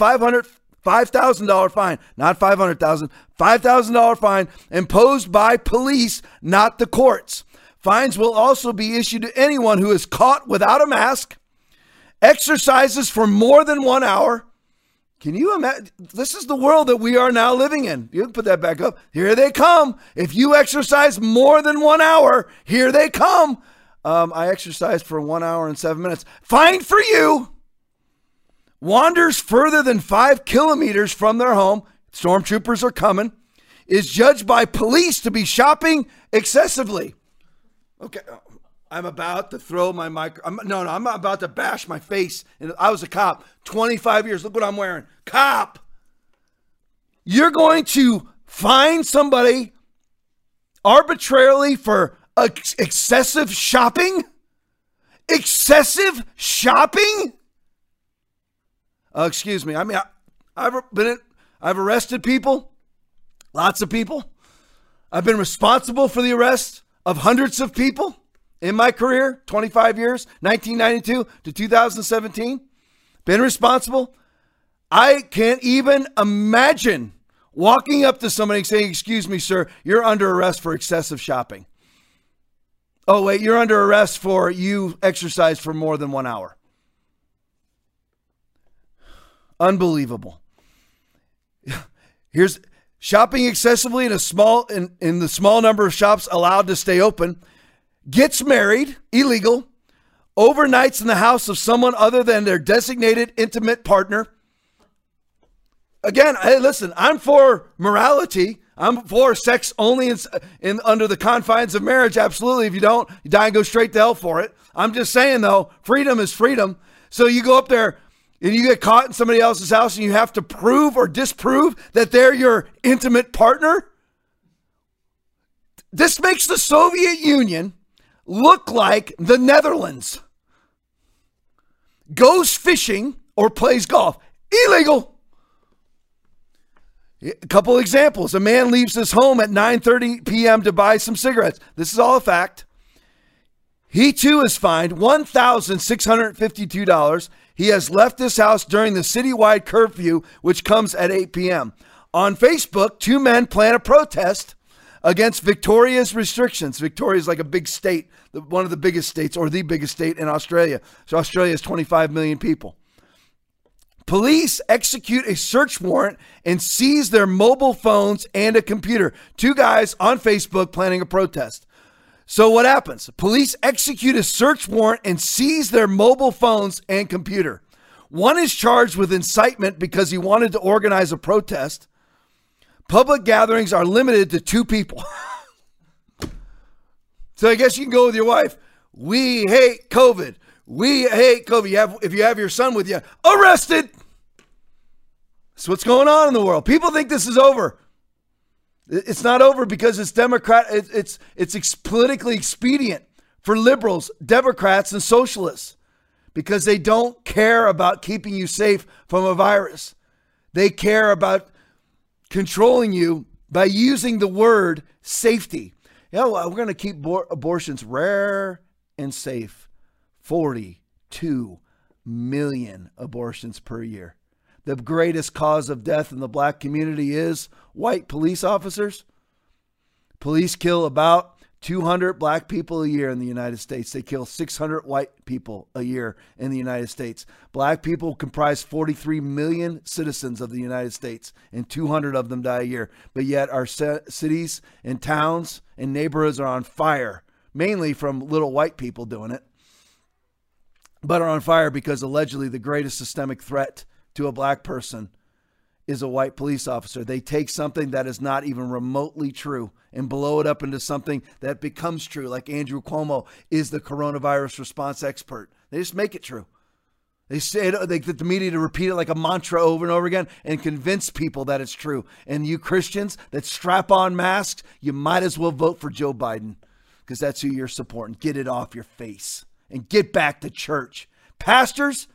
fine, not five hundred thousand dollars, five thousand dollars fine imposed by police, not the courts. Fines will also be issued to anyone who is caught without a mask, exercises for more than one hour. Can you imagine? This is the world that we are now living in. You can put that back up. Here they come. If you exercise more than one hour, here they come. Um, I exercised for one hour and seven minutes. Fine for you. Wanders further than five kilometers from their home. Stormtroopers are coming. Is judged by police to be shopping excessively. Okay. I'm about to throw my micro. I'm, no, no, I'm about to bash my face. And I was a cop, twenty-five years. Look what I'm wearing. Cop. You're going to fine somebody arbitrarily for ex- excessive shopping? Excessive shopping? Uh, excuse me. I mean, I, I've been, in, I've arrested people, lots of people. I've been responsible for the arrest of hundreds of people. In my career, twenty-five years, nineteen ninety-two to two thousand seventeen, been responsible. I can't even imagine walking up to somebody and saying, excuse me, sir, you're under arrest for excessive shopping. Oh, wait, you're under arrest for you exercise for more than one hour. Unbelievable. Here's shopping excessively in a small in, in the small number of shops allowed to stay open. Gets married, illegal, overnights in the house of someone other than their designated intimate partner. Again, hey, listen, I'm for morality. I'm for sex only in, in under the confines of marriage. Absolutely. If you don't, you die and go straight to hell for it. I'm just saying, though, freedom is freedom. So you go up there and you get caught in somebody else's house and you have to prove or disprove that they're your intimate partner. This makes the Soviet Union look like the Netherlands. Goes fishing or plays golf. Illegal. A couple examples. A man leaves his home at nine thirty p.m. to buy some cigarettes. This is all a fact. He too is fined one thousand six hundred fifty-two dollars. He has left his house during the citywide curfew, which comes at eight p.m. On Facebook, two men plan a protest against Victoria's restrictions. Victoria is like a big state, one of the biggest states or the biggest state in Australia. So Australia has twenty-five million people. Police execute a search warrant and seize their mobile phones and a computer. Two guys on Facebook planning a protest. So what happens? Police execute a search warrant and seize their mobile phones and computer. One is charged with incitement because he wanted to organize a protest. Public gatherings are limited to two people. So I guess you can go with your wife. We hate COVID. We hate COVID. You have, if you have your son with you, arrested. That's what's going on in the world. People think this is over. It's not over because it's Democrat. It's it's it's politically expedient for liberals, Democrats, and socialists because they don't care about keeping you safe from a virus. They care about controlling you by using the word safety. Yeah, well, we're going to keep abor- abortions rare and safe. forty-two million abortions per year. The greatest cause of death in the black community is white police officers. Police kill about two hundred black people a year in the United States. They kill six hundred white people a year in the United States. Black people comprise forty-three million citizens of the United States, and two hundred of them die a year. But yet our cities and towns and neighborhoods are on fire, mainly from little white people doing it, but are on fire because allegedly the greatest systemic threat to a black person is a white police officer. They take something that is not even remotely true and blow it up into something that becomes true. Like Andrew Cuomo is the coronavirus response expert. They just make it true. They say they get the media to repeat it like a mantra over and over again and convince people that it's true. And you Christians that strap on masks, you might as well vote for Joe Biden because that's who you're supporting. Get it off your face and get back to church. Pastors,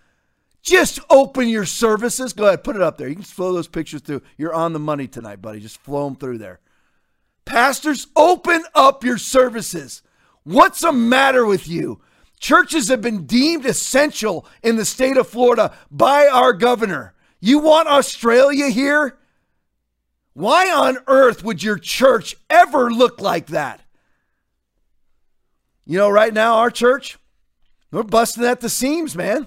just open your services. Go ahead, put it up there. You can flow those pictures through. You're on the money tonight, buddy. Just flow them through there. Pastors, open up your services. What's the matter with you? Churches have been deemed essential in the state of Florida by our governor. You want Australia here? Why on earth would your church ever look like that? You know, right now, our church, we're busting at the seams, man.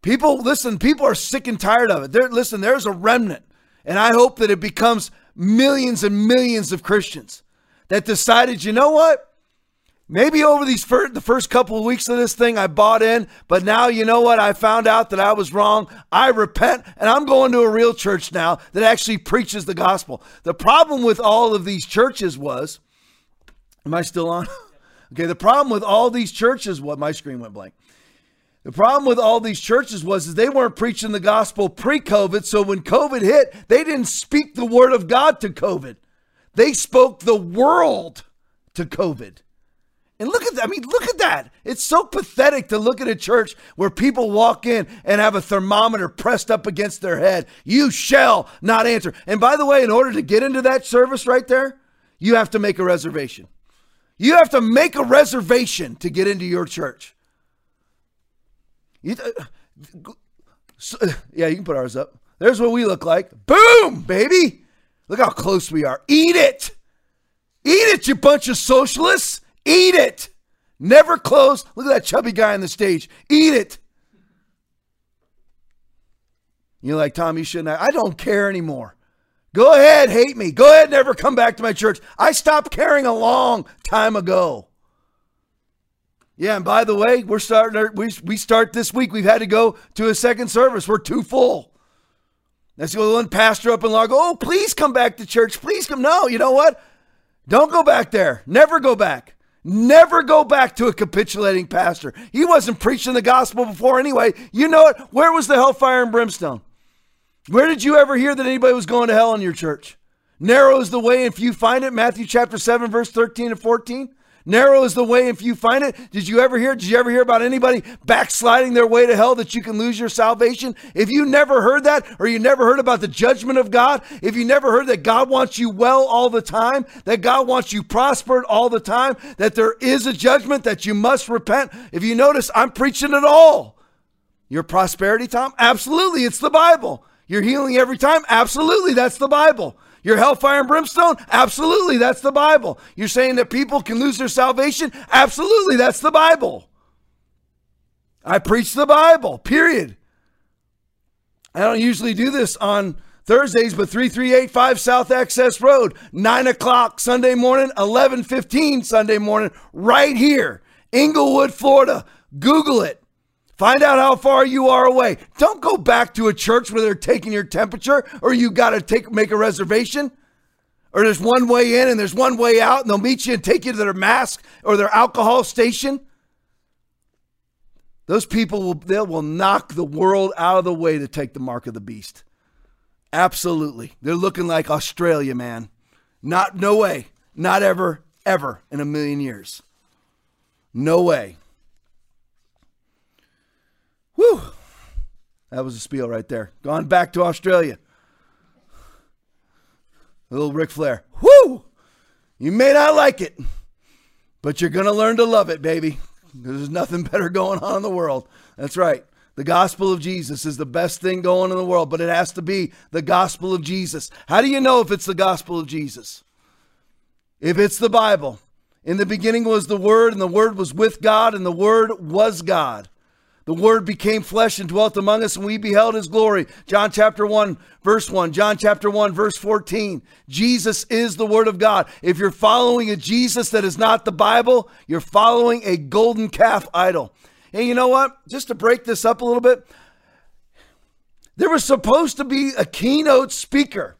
People, listen, people are sick and tired of it. They're, listen, there's a remnant, and I hope that it becomes millions and millions of Christians that decided, you know what? Maybe over these first, the first couple of weeks of this thing, I bought in, but now you know what? I found out that I was wrong. I repent, and I'm going to a real church now that actually preaches the gospel. The problem with all of these churches was, am I still on? Okay, the problem with all these churches, what, my screen went blank. The problem with all these churches was is they weren't preaching the gospel pre-COVID. So when COVID hit, they didn't speak the word of God to COVID. They spoke the world to COVID. And look at that. I mean, look at that. It's so pathetic to look at a church where people walk in and have a thermometer pressed up against their head. You shall not answer. And by the way, in order to get into that service right there, you have to make a reservation. You have to make a reservation to get into your church. You th- so, yeah, you can put ours up. There's what we look like. Boom, baby. Look how close we are. Eat it. Eat it, you bunch of socialists. Eat it. Never close. Look at that chubby guy on the stage. Eat it. You're like, Tom, you shouldn't. I don't care anymore. Go ahead, hate me. Go ahead, never come back to my church. I stopped caring a long time ago. Yeah, and by the way, we're starting. Our, we we start this week. We've had to go to a second service. We're too full. That's the one pastor up in Largo. Oh, please come back to church. Please come. No, you know what? Don't go back there. Never go back. Never go back to a capitulating pastor. He wasn't preaching the gospel before anyway. You know it. Where was the hellfire and brimstone? Where did you ever hear that anybody was going to hell in your church? Narrow is the way if you find it. Matthew chapter seven, verse thirteen and fourteen. Narrow is the way if you find it. Did you ever hear? Did you ever hear about anybody backsliding their way to hell that you can lose your salvation? If you never heard that, or you never heard about the judgment of God, if you never heard that God wants you well all the time, that God wants you prospered all the time, that there is a judgment, that you must repent. If you notice, I'm preaching it all. Your prosperity, Tom? Absolutely, it's the Bible. Your healing every time? Absolutely, that's the Bible. Your hellfire and brimstone? Absolutely, that's the Bible. You're saying that people can lose their salvation? Absolutely, that's the Bible. I preach the Bible, period. I don't usually do this on Thursdays, but three three eight five South Access Road, nine o'clock Sunday morning, eleven fifteen Sunday morning, right here, Inglewood, Florida. Google it. Find out how far you are away. Don't go back to a church where they're taking your temperature, or you got to take make a reservation, or there's one way in and there's one way out, and they'll meet you and take you to their mask or their alcohol station. Those people will, they will knock the world out of the way to take the mark of the beast. Absolutely. They're looking like Australia, man. Not, no way. Not ever, ever in a million years. No way. Whew. That was a spiel right there. Gone back to Australia. A little Ric Flair. Whoo! You may not like it, but you're going to learn to love it, baby. There's nothing better going on in the world. That's right. The gospel of Jesus is the best thing going in the world, but it has to be the gospel of Jesus. How do you know if it's the gospel of Jesus? If it's the Bible. In the beginning was the Word, and the Word was with God, and the Word was God. The Word became flesh and dwelt among us, and we beheld his glory. John chapter one, verse one. John chapter one, verse fourteen. Jesus is the Word of God. If you're following a Jesus that is not the Bible, you're following a golden calf idol. And you know what? Just to break this up a little bit, there was supposed to be a keynote speaker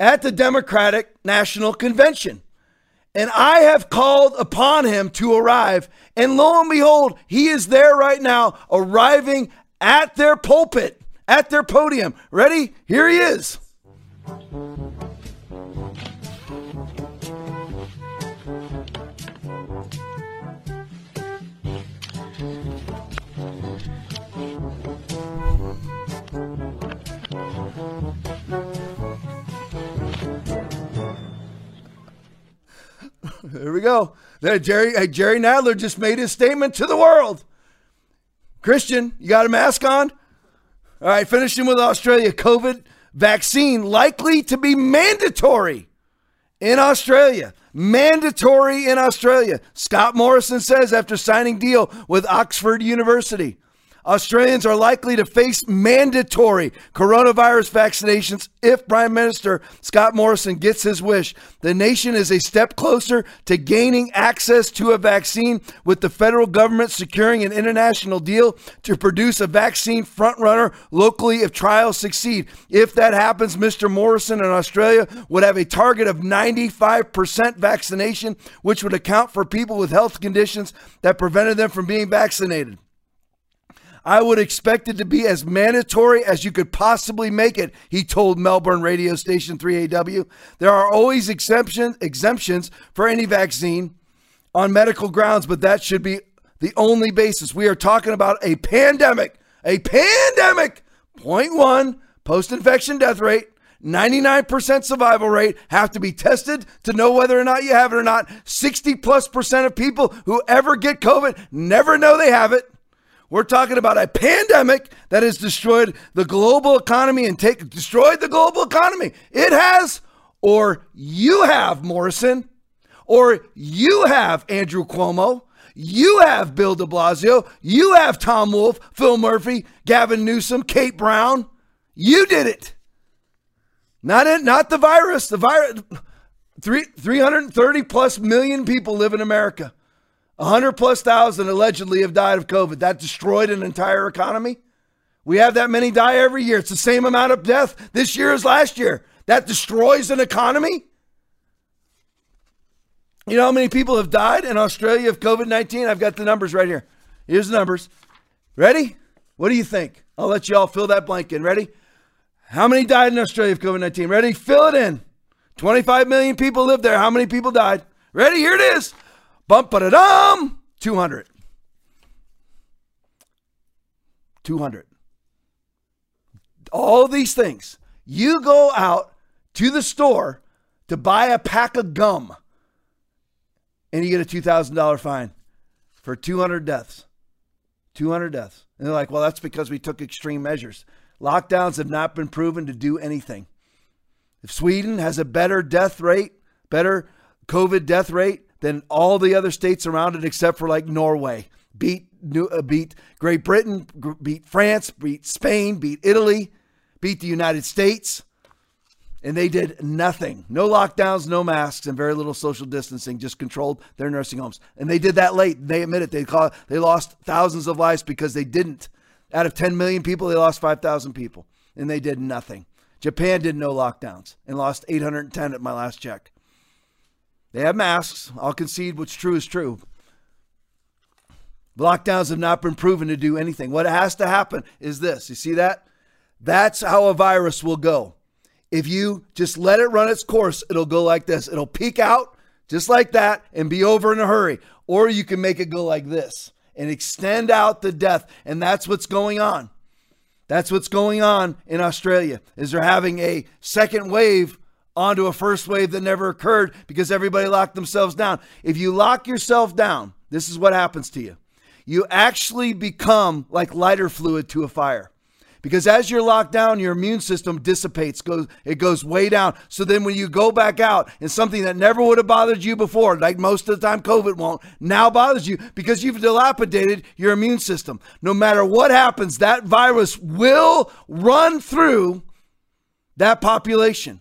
at the Democratic National Convention. And I have called upon him to arrive. And lo and behold, he is there right now, arriving at their pulpit, at their podium. Ready? Here he is. There we go. There, Jerry, Jerry Nadler just made his statement to the world. Christian, you got a mask on? All right, finishing with Australia. COVID vaccine likely to be mandatory in Australia. Mandatory in Australia. Scott Morrison says after signing deal with Oxford University. Australians are likely to face mandatory coronavirus vaccinations if Prime Minister Scott Morrison gets his wish. The nation is a step closer to gaining access to a vaccine, with the federal government securing an international deal to produce a vaccine frontrunner locally if trials succeed. If that happens, Mister Morrison and Australia would have a target of ninety-five percent vaccination, which would account for people with health conditions that prevented them from being vaccinated. I would expect it to be as mandatory as you could possibly make it, he told Melbourne radio station three A W. There are always exemption, exemptions for any vaccine on medical grounds, but that should be the only basis. We are talking about a pandemic, a pandemic, zero point one post-infection death rate, ninety-nine percent survival rate, have to be tested to know whether or not you have it or not. sixty plus percent of people who ever get COVID never know they have it. We're talking about a pandemic that has destroyed the global economy and take, destroyed the global economy. It has, or you have, Morrison, or you have, Andrew Cuomo, you have, Bill de Blasio, you have, Tom Wolf, Phil Murphy, Gavin Newsom, Kate Brown. You did it. Not it, not the virus. The virus. Three, three hundred thirty plus million people live in America. one hundred plus thousand allegedly have died of COVID. That destroyed an entire economy. We have that many die every year. It's the same amount of death this year as last year. That destroys an economy. You know how many people have died in Australia of COVID nineteen? I've got the numbers right here. Here's the numbers. Ready? What do you think? I'll let you all fill that blank in. Ready? How many died in Australia of COVID nineteen? Ready? Fill it in. twenty-five million people lived there. How many people died? Ready? Here it is. Bump a dum, two hundred. two hundred. All these things. You go out to the store to buy a pack of gum and you get a two thousand dollar fine for two hundred deaths. two hundred deaths. And they're like, well, that's because we took extreme measures. Lockdowns have not been proven to do anything. If Sweden has a better death rate, better COVID death rate, than all the other states around it, except for like Norway, beat uh, beat Great Britain, beat France, beat Spain, beat Italy, beat the United States. And they did nothing. No lockdowns, no masks, and very little social distancing, just controlled their nursing homes. And they did that late. They admit it. They call, they lost thousands of lives because they didn't. Out of ten million people, they lost five thousand people. And they did nothing. Japan did no lockdowns and lost eight hundred ten at my last check. They have masks. I'll concede what's true is true. Lockdowns have not been proven to do anything. What has to happen is this. You see that? That's how a virus will go. If you just let it run its course, it'll go like this. It'll peak out just like that and be over in a hurry. Or you can make it go like this and extend out the death. And that's what's going on. That's what's going on in Australia, is they're having a second wave onto a first wave that never occurred because everybody locked themselves down. If you lock yourself down, this is what happens to you. You actually become like lighter fluid to a fire. Because as you're locked down, your immune system dissipates, goes, it goes way down. So then when you go back out and something that never would have bothered you before, like most of the time COVID won't, now bothers you because you've dilapidated your immune system. No matter what happens, that virus will run through that population.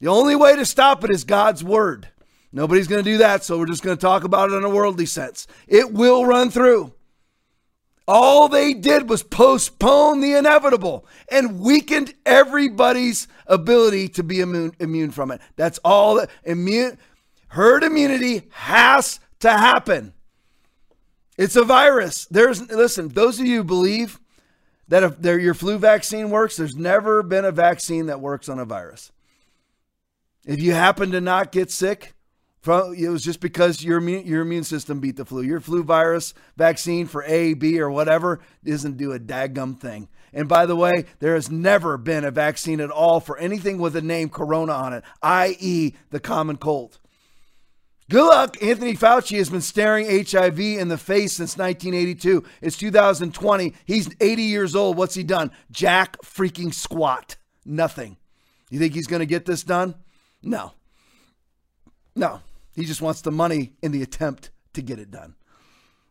The only way to stop it is God's word. Nobody's going to do that, so we're just going to talk about it in a worldly sense. It will run through. All they did was postpone the inevitable and weakened everybody's ability to be immune, immune from it. That's all. That immune, herd immunity has to happen. It's a virus. There's listen, those of you who believe that if your flu vaccine works, there's never been a vaccine that works on a virus. If you happen to not get sick, it was just because your immune, your immune system beat the flu. Your flu virus vaccine for A, B, or whatever doesn't do a daggum thing. And by the way, there has never been a vaccine at all for anything with the name corona on it, that is the common cold. Good luck. Anthony Fauci has been staring H I V in the face since nineteen eighty-two. It's two thousand twenty. He's eighty years old. What's he done? Jack freaking squat. Nothing. You think he's going to get this done? No. No. He just wants the money in the attempt to get it done.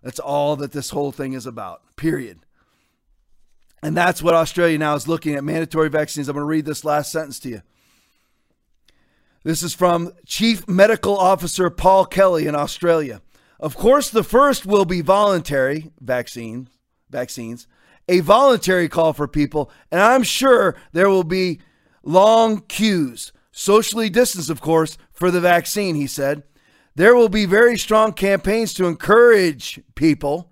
That's all that this whole thing is about, period. And that's what Australia now is looking at, mandatory vaccines. I'm going to read this last sentence to you. This is from Chief Medical Officer Paul Kelly in Australia. Of course, the first will be voluntary vaccine, vaccines, a voluntary call for people. And I'm sure there will be long queues, socially distanced, of course, for the vaccine, he said. There will be very strong campaigns to encourage people.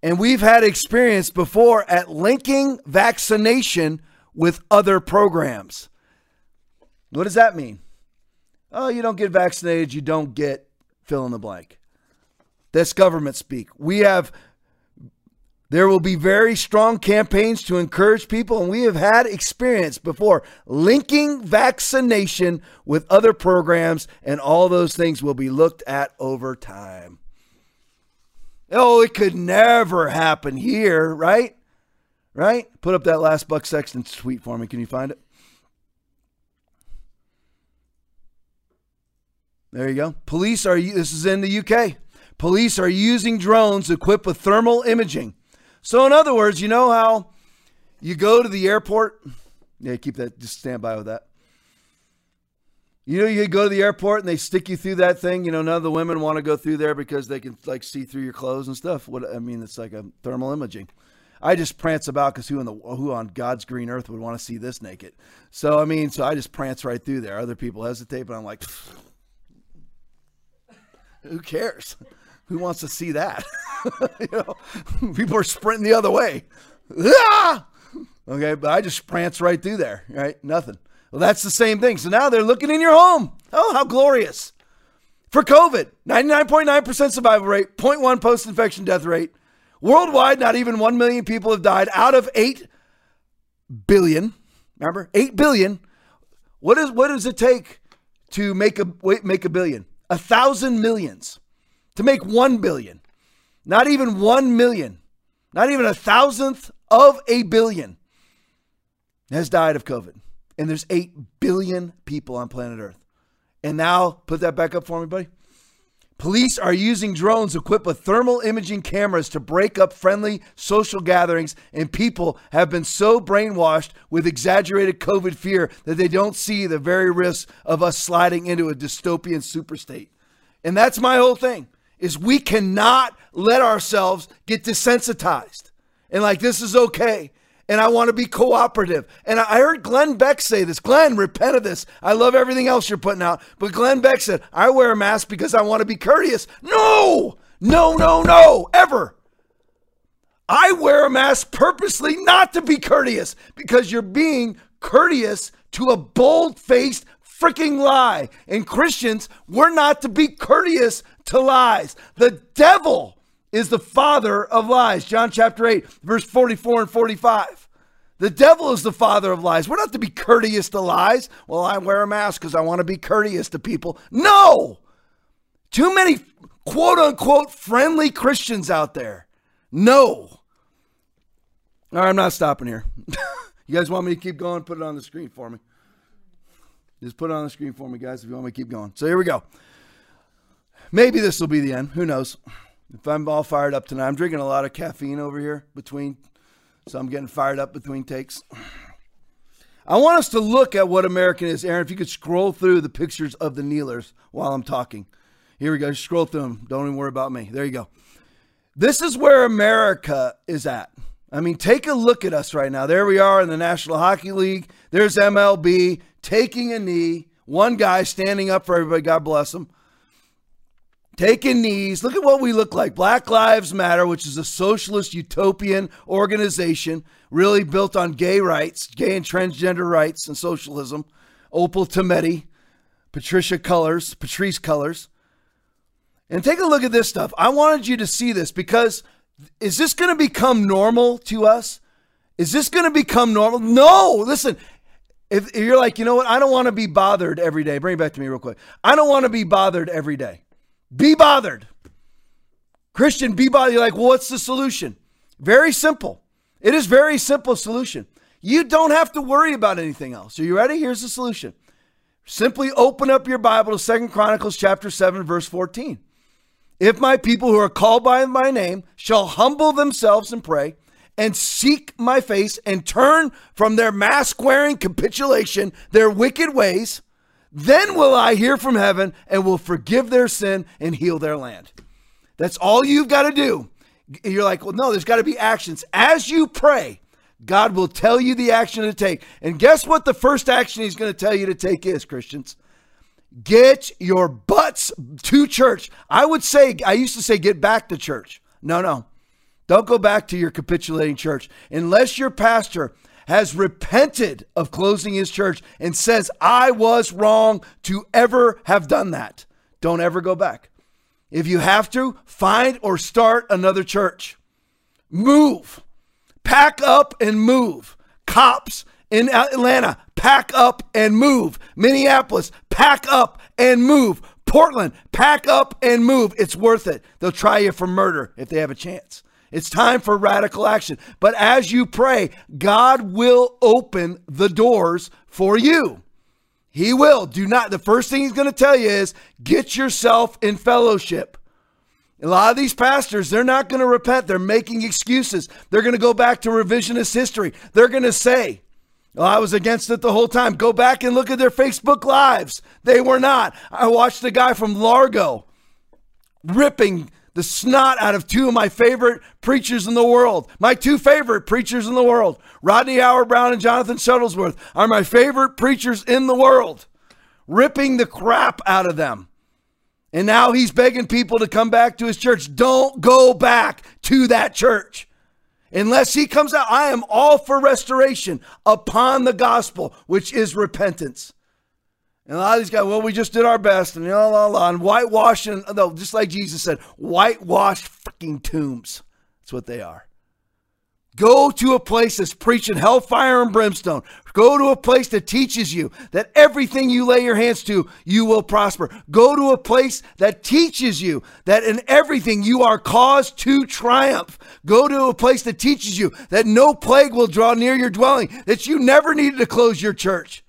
And we've had experience before at linking vaccination with other programs. What does that mean? Oh, you don't get vaccinated, you don't get fill in the blank. That's government speak. We have, there will be very strong campaigns to encourage people. And we have had experience before linking vaccination with other programs, and all those things will be looked at over time. Oh, it could never happen here, right? Right? Put up that last Buck Sexton tweet for me. Can you find it? There you go. Police are, this is in the U K. Police are using drones equipped with thermal imaging. So in other words, you know how you go to the airport? Yeah, keep that, just stand by with that. You know, you go to the airport and they stick you through that thing. You know, none of the women want to go through there because they can like see through your clothes and stuff. What I mean, it's like a thermal imaging. I just prance about because who in the who on God's green earth would want to see this naked? So I mean, so I just prance right through there. Other people hesitate, but I'm like, who cares? Who wants to see that? You know, people are sprinting the other way. Ah! Okay, but I just prance right through there, right? Nothing. Well, that's the same thing. So now they're looking in your home. Oh, how glorious. For COVID, ninety-nine point nine percent survival rate, zero point one post-infection death rate. Worldwide, not even one million people have died out of eight billion. Remember, eight billion. What is, what does it take to make a, wait, make a billion? A thousand millions. To make one billion, not even one million, not even a thousandth of a billion has died of COVID. And there's eight billion people on planet Earth. And now put that back up for me, buddy. Police are using drones equipped with thermal imaging cameras to break up friendly social gatherings, and people have been so brainwashed with exaggerated COVID fear that they don't see the very risks of us sliding into a dystopian superstate. And that's my whole thing, is we cannot let ourselves get desensitized. And like, this is okay. And I want to be cooperative. And I heard Glenn Beck say this. Glenn, repent of this. I love everything else you're putting out. But Glenn Beck said, I wear a mask because I want to be courteous. No, no, no, no, ever. I wear a mask purposely not to be courteous, because you're being courteous to a bold-faced freaking lie. And Christians, we're not to be courteous to lies. The devil is the father of lies. John chapter eight, verse forty-four and forty-five. The devil is the father of lies. We're not to be courteous to lies. Well, I wear a mask because I want to be courteous to people. No! Too many quote-unquote friendly Christians out there. No. All right, I'm not stopping here. You guys want me to keep going? Put it on the screen for me. Just put it on the screen for me, guys, if you want me to keep going. So here we go. Maybe this will be the end. Who knows? If I'm all fired up tonight, I'm drinking a lot of caffeine over here between, so I'm getting fired up between takes. I want us to look at what American is. Aaron, if you could scroll through the pictures of the kneelers while I'm talking. Here we go. Just scroll through them. Don't even worry about me. There you go. This is where America is at. I mean, take a look at us right now. There we are in the National Hockey League. There's M L B taking a knee. One guy standing up for everybody. God bless him. Taking knees. Look at what we look like. Black Lives Matter, which is a socialist utopian organization really built on gay rights, gay and transgender rights and socialism. Opal Tometi, Patricia Cullors, Patrice Cullors. And take a look at this stuff. I wanted you to see this, because is this going to become normal to us? Is this going to become normal? No, listen. If you're like, you know what? I don't want to be bothered every day. Bring it back to me real quick. I don't want to be bothered every day. Be bothered. Christian, be bothered. You're like, well, what's the solution? Very simple. It is very simple solution. You don't have to worry about anything else. Are you ready? Here's the solution. Simply open up your Bible to Second Chronicles chapter seven, verse fourteen. If my people who are called by my name shall humble themselves and pray and seek my face and turn from their mask-wearing capitulation, their wicked ways, then will I hear from heaven and will forgive their sin and heal their land. That's all you've got to do. You're like, well, no, there's got to be actions. As you pray, God will tell you the action to take. And guess what the first action he's going to tell you to take is, Christians? Get your butts to church. I would say, I used to say, get back to church. No, no. Don't go back to your capitulating church. Unless your pastor has repented of closing his church and says, I was wrong to ever have done that. Don't ever go back. If you have to, find or start another church. Move. Pack up and move. Cops in Atlanta, pack up and move. Minneapolis, pack up and move. Portland, pack up and move. It's worth it. They'll try you for murder if they have a chance. It's time for radical action. But as you pray, God will open the doors for you. He will. Do not. The first thing he's going to tell you is get yourself in fellowship. A lot of these pastors, they're not going to repent. They're making excuses. They're going to go back to revisionist history. They're going to say, well, I was against it the whole time. Go back and look at their Facebook lives. They were not. I watched a guy from Largo ripping the snot out of two of my favorite preachers in the world. My two favorite preachers in the world. Rodney Howard Brown and Jonathan Shuttlesworth are my favorite preachers in the world. Ripping the crap out of them. And now he's begging people to come back to his church. Don't go back to that church. Unless he comes out, I am all for restoration upon the gospel, which is repentance. And a lot of these guys, well, we just did our best, and la, la, la, and whitewashing, no, just like Jesus said, whitewashed freaking tombs. That's what they are. Go to a place that's preaching hellfire and brimstone. Go to a place that teaches you that everything you lay your hands to, you will prosper. Go to a place that teaches you that in everything you are caused to triumph. Go to a place that teaches you that no plague will draw near your dwelling, that you never needed to close your church.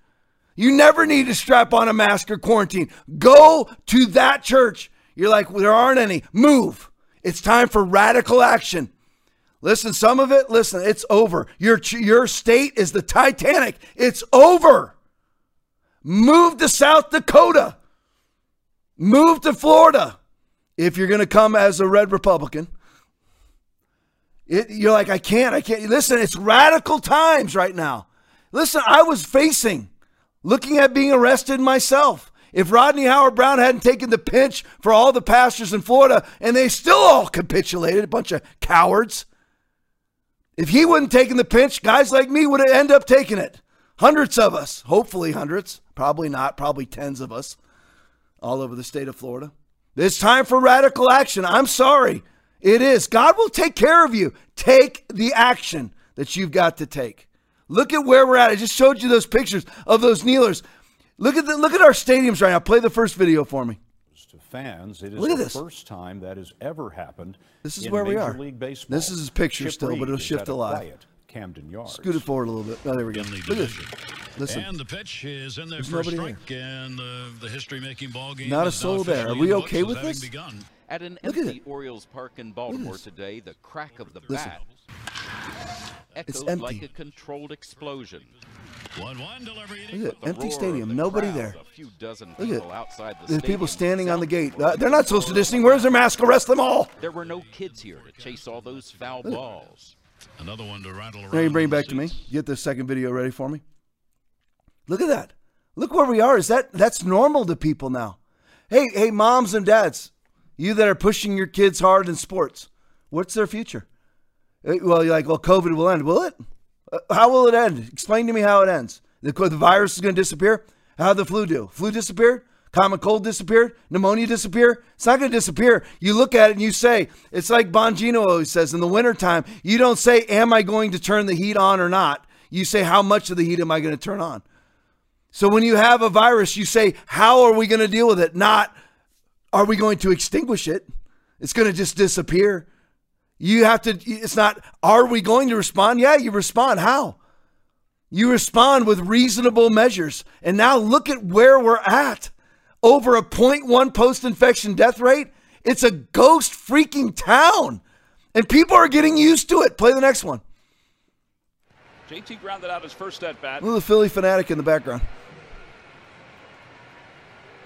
You never need to strap on a mask or quarantine. Go to that church You're like, well, there aren't any. Move. It's time for radical action. Listen, some of it, listen, it's over. Your, your state is the Titanic. It's over. Move to South Dakota. Move to Florida. If you're going to come as a red Republican, it, you're like, I can't, I can't. Listen, it's radical times right now. Listen, I was facing, looking at being arrested myself. If Rodney Howard Brown hadn't taken the pinch for all the pastors in Florida, and they still all capitulated, a bunch of cowards. If he wouldn't taken the pinch, guys like me would end up taking it. Hundreds of us, hopefully hundreds, probably not, probably tens of us all over the state of Florida. It's time for radical action. I'm sorry. It is. God will take care of you. Take the action that you've got to take. Look at where we're at. I just showed you those pictures of those kneelers. Look at the, look at our stadiums right now. Play the first video for me. To fans, it is the this. first time that has ever happened. This is in where we Major are. League Baseball. This is his picture Chip still, Reed but it'll shift a lot. Camden Yards. Scoot it forward a little bit. Oh, there we go. Look at this. Listen. And the pitch is in their first strike, and the, the history-making ball game. Not a soul there. Are we okay with this? Begun. At an Look empty at Orioles Park in Baltimore today, the crack of the Listen. bat echoed it's like a controlled explosion. One, one delivery. Look at it. Empty stadium. The Nobody crowd, there. A few dozen Look people at it. The There's people standing on the gate. Uh, they're not social distancing. Where's their mask? Arrest them all. There were no kids here to chase all those foul Look. balls. Another one to rattle around. Now you bring it back to me. Get the second video ready for me. Look at that. Look where we are. Is that that's normal to people now? Hey, hey, moms and dads, you that are pushing your kids hard in sports, what's their future? Well, you're like, well, COVID will end. Will it? How will it end? Explain to me how it ends. The, the virus is going to disappear. How'd the flu do? Flu disappeared. Common cold disappeared. Pneumonia disappeared. It's not going to disappear. You look at it and you say, it's like Bongino always says in the wintertime, you don't say, am I going to turn the heat on or not? You say, how much of the heat am I going to turn on? So when you have a virus, you say, how are we going to deal with it? Not, are we going to extinguish it? It's going to just disappear. You have to, it's not, are we going to respond? Yeah, you respond. How? You respond with reasonable measures. And now look at where we're at. Over a zero point one post-infection death rate. It's a ghost freaking town. And people are getting used to it. Play the next one. J T grounded out his first at bat. Look at the Philly fanatic in the background.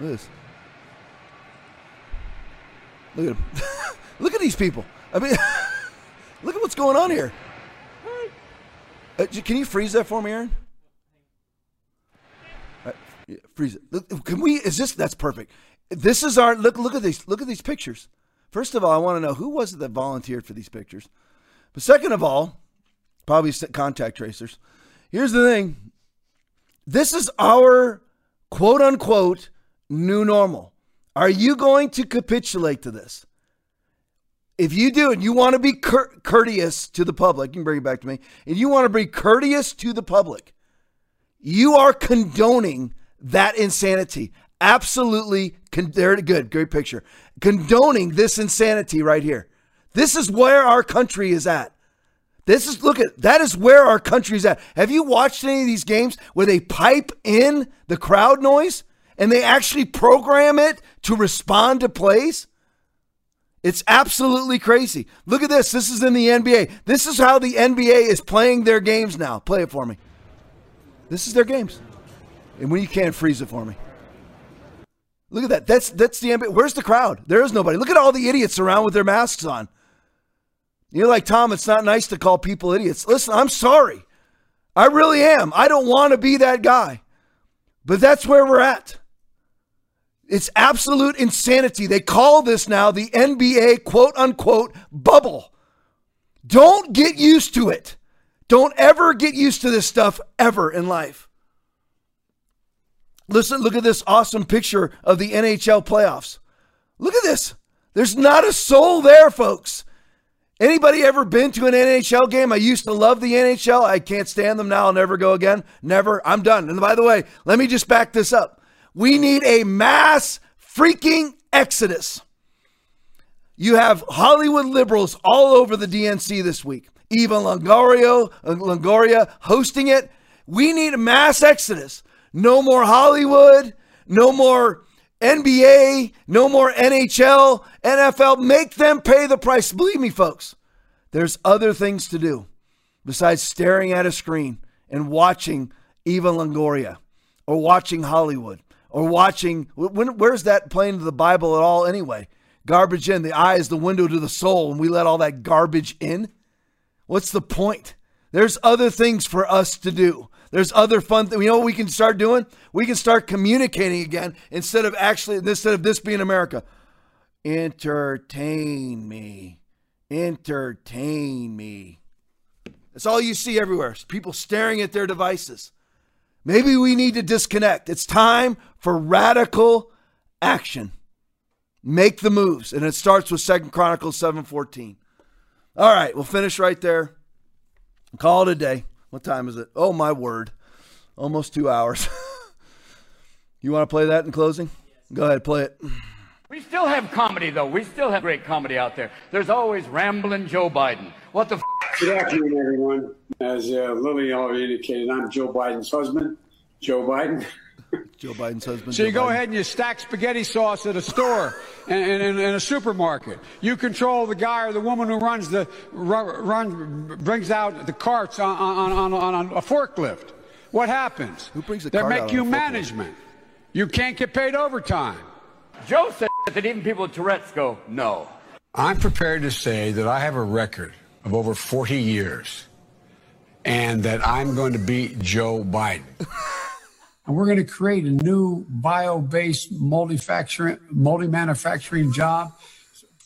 Look at this. Look at him. Look at these people. I mean, look at what's going on here. Uh, can you freeze that for me, Aaron? Yeah, freeze it. Look, can we, is this, that's perfect. This is our, look, look at these, look at these pictures. First of all, I want to know who was it that volunteered for these pictures. But second of all, probably contact tracers. Here's the thing. This is our quote unquote new normal. Are you going to capitulate to this? If you do, and you want to be cour- courteous to the public, you can bring it back to me. And you want to be courteous to the public. You are condoning that insanity. Absolutely. Con- there, good. Great picture. Condoning this insanity right here. This is where our country is at. This is, look at, that is where our country is at. Have you watched any of these games where they pipe in the crowd noise and they actually program it to respond to plays? It's absolutely crazy. Look at this. This is in the N B A. This is how the N B A is playing their games now. Play it for me. This is their games. And when you can't, freeze it for me. Look at that. That's that's the N B A. Where's the crowd? There is nobody. Look at all the idiots around with their masks on. You're like, Tom, it's not nice to call people idiots. Listen, I'm sorry. I really am. I don't want to be that guy. But that's where we're at. It's absolute insanity. They call this now the N B A quote-unquote bubble. Don't get used to it. Don't ever get used to this stuff ever in life. Listen, look at this awesome picture of the N H L playoffs. Look at this. There's not a soul there, folks. Anybody ever been to an N H L game? I used to love the N H L. I can't stand them now. I'll never go again. Never. I'm done. And by the way, let me just back this up. We need a mass freaking exodus. You have Hollywood liberals all over the D N C this week. Eva Longoria, Longoria hosting it. We need a mass exodus. No more Hollywood. No more N B A, no more N H L, N F L. Make them pay the price. Believe me, folks, there's other things to do besides staring at a screen and watching Eva Longoria or watching Hollywood or watching, when, where's that playing to the Bible at all anyway? Garbage in. The eye is the window to the soul, and we let all that garbage in. What's the point? There's other things for us to do. There's other fun things. You know what we can start doing? We can start communicating again instead of actually, instead of this being America. Entertain me. Entertain me. That's all you see everywhere. It's people staring at their devices. Maybe we need to disconnect. It's time for radical action. Make the moves. And it starts with Second Chronicles seven fourteen. All right, we'll finish right there. Call it a day. What time is it? Oh, my word. Almost two hours. You want to play that in closing? Yes. Go ahead, play it. We still have comedy, though. We still have great comedy out there. There's always rambling Joe Biden. What the f***? Good afternoon, everyone. As uh, Lily already indicated, I'm Joe Biden's husband. Joe Biden. Joe Biden's husband. So you Joe go Biden. ahead and you stack spaghetti sauce at a store and in a supermarket. You control the guy or the woman who runs the run brings out the carts on on, on, on a forklift. What happens? Who brings the They cart make out you on management. You can't get paid overtime. Joe said that even people with Tourette's go no. I'm prepared to say that I have a record of over forty years, and that I'm going to beat Joe Biden. And we're going to create a new bio-based multi-facturing, multi-manufacturing job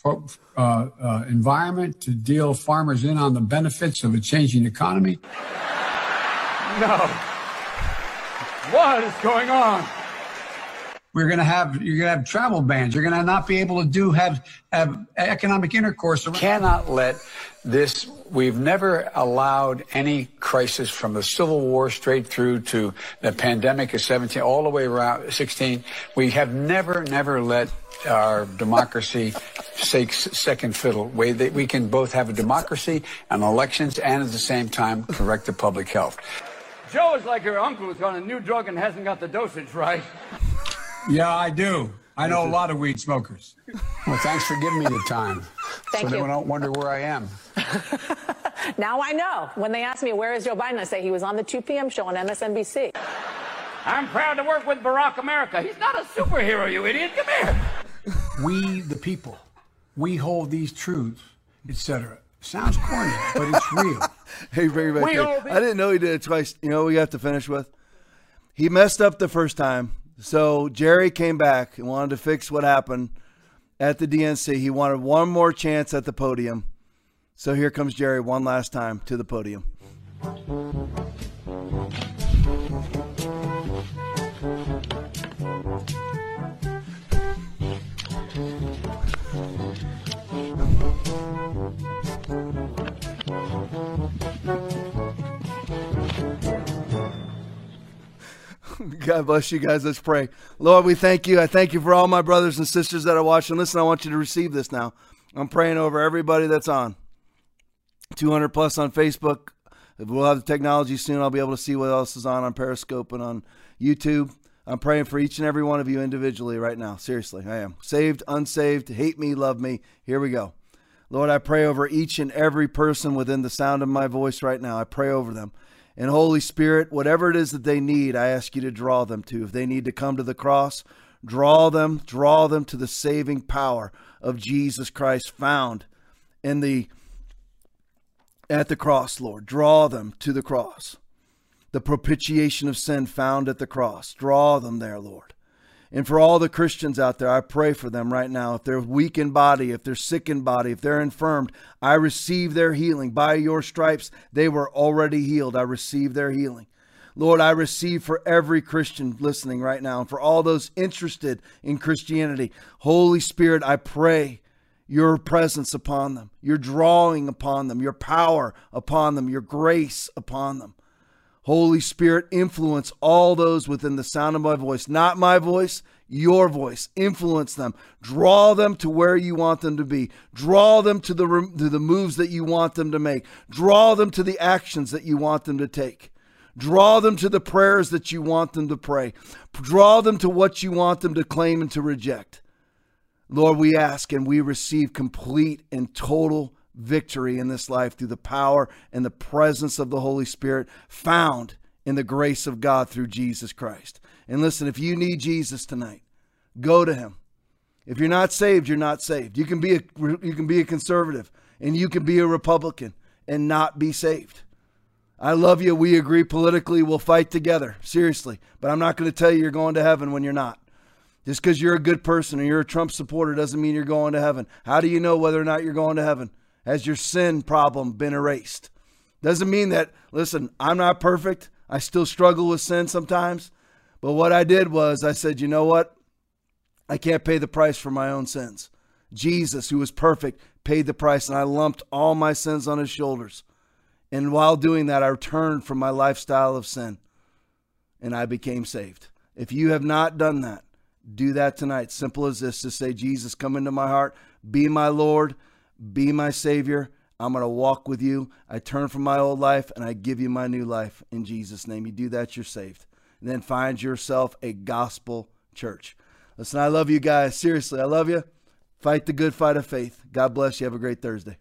uh, uh, environment to deal farmers in on the benefits of a changing economy. No. What is going on? We're going to have you're going to have travel bans. You're going to not be able to do have have economic intercourse. We cannot let this. We've never allowed any crisis from the Civil War straight through to the pandemic of seventeen, all the way around sixteen. We have never, never let our democracy take second fiddle. Way that we can both have a democracy and elections, and at the same time correct the public health. Joe is like your uncle who's on a new drug and hasn't got the dosage right. Yeah, I do. I know a lot of weed smokers. Well, thanks for giving me the time. Thank so you. So they don't wonder where I am. Now I know. When they ask me, where is Joe Biden? I say he was on the two p.m. show on M S N B C. I'm proud to work with Barack America. He's not a superhero, you idiot. Come here. We, the people, we hold these truths, et cetera. Sounds corny, but it's real. Hey, bring it back. These- I didn't know he did it twice. You know what we have to finish with? He messed up the first time. So Jerry came back and wanted to fix what happened at the D N C. He wanted one more chance at the podium. So here comes Jerry one last time to the podium. God bless you guys. Let's pray. Lord, we thank you. I thank you for all my brothers and sisters that are watching. Listen, I want you to receive this now. I'm praying over everybody that's on. two hundred plus on Facebook. We'll have the technology soon. I'll be able to see what else is on on Periscope and on YouTube. I'm praying for each and every one of you individually right now. Seriously, I am. Saved, unsaved, hate me, love me. Here we go. Lord, I pray over each and every person within the sound of my voice right now. I pray over them. And Holy Spirit, whatever it is that they need, I ask you to draw them to. If they need to come to the cross, draw them, draw them to the saving power of Jesus Christ found in the at the cross, Lord. Draw them to the cross. The propitiation of sin found at the cross. Draw them there, Lord. And for all the Christians out there, I pray for them right now. If they're weak in body, if they're sick in body, if they're infirmed, I receive their healing. By your stripes, they were already healed. I receive their healing. Lord, I receive for every Christian listening right now, and for all those interested in Christianity, Holy Spirit, I pray your presence upon them, your drawing upon them, your power upon them, your grace upon them. Holy Spirit, influence all those within the sound of my voice. Not my voice, your voice. Influence them. Draw them to where you want them to be. Draw them to the, to the moves that you want them to make. Draw them to the actions that you want them to take. Draw them to the prayers that you want them to pray. Draw them to what you want them to claim and to reject. Lord, we ask and we receive complete and total victory in this life through the power and the presence of the Holy Spirit found in the grace of God through Jesus Christ. And listen, if you need Jesus tonight, go to him. If you're not saved, you're not saved. You can be a, you can be a conservative and you can be a Republican and not be saved. I love you. We agree politically. We'll fight together. Seriously. But I'm not going to tell you you're going to heaven when you're not. Just because you're a good person or you're a Trump supporter doesn't mean you're going to heaven. How do you know whether or not you're going to heaven? Has your sin problem been erased? Doesn't mean that, listen, I'm not perfect. I still struggle with sin sometimes. But what I did was I said, you know what? I can't pay the price for my own sins. Jesus, who was perfect, paid the price. And I lumped all my sins on his shoulders. And while doing that, I turned from my lifestyle of sin and I became saved. If you have not done that, do that tonight. Simple as this, to say, Jesus, come into my heart, be my Lord, be my Savior. I'm going to walk with you. I turn from my old life and I give you my new life in Jesus' name. You do that, you're saved. And then find yourself a gospel church. Listen, I love you guys. Seriously, I love you. Fight the good fight of faith. God bless you. Have a great Thursday.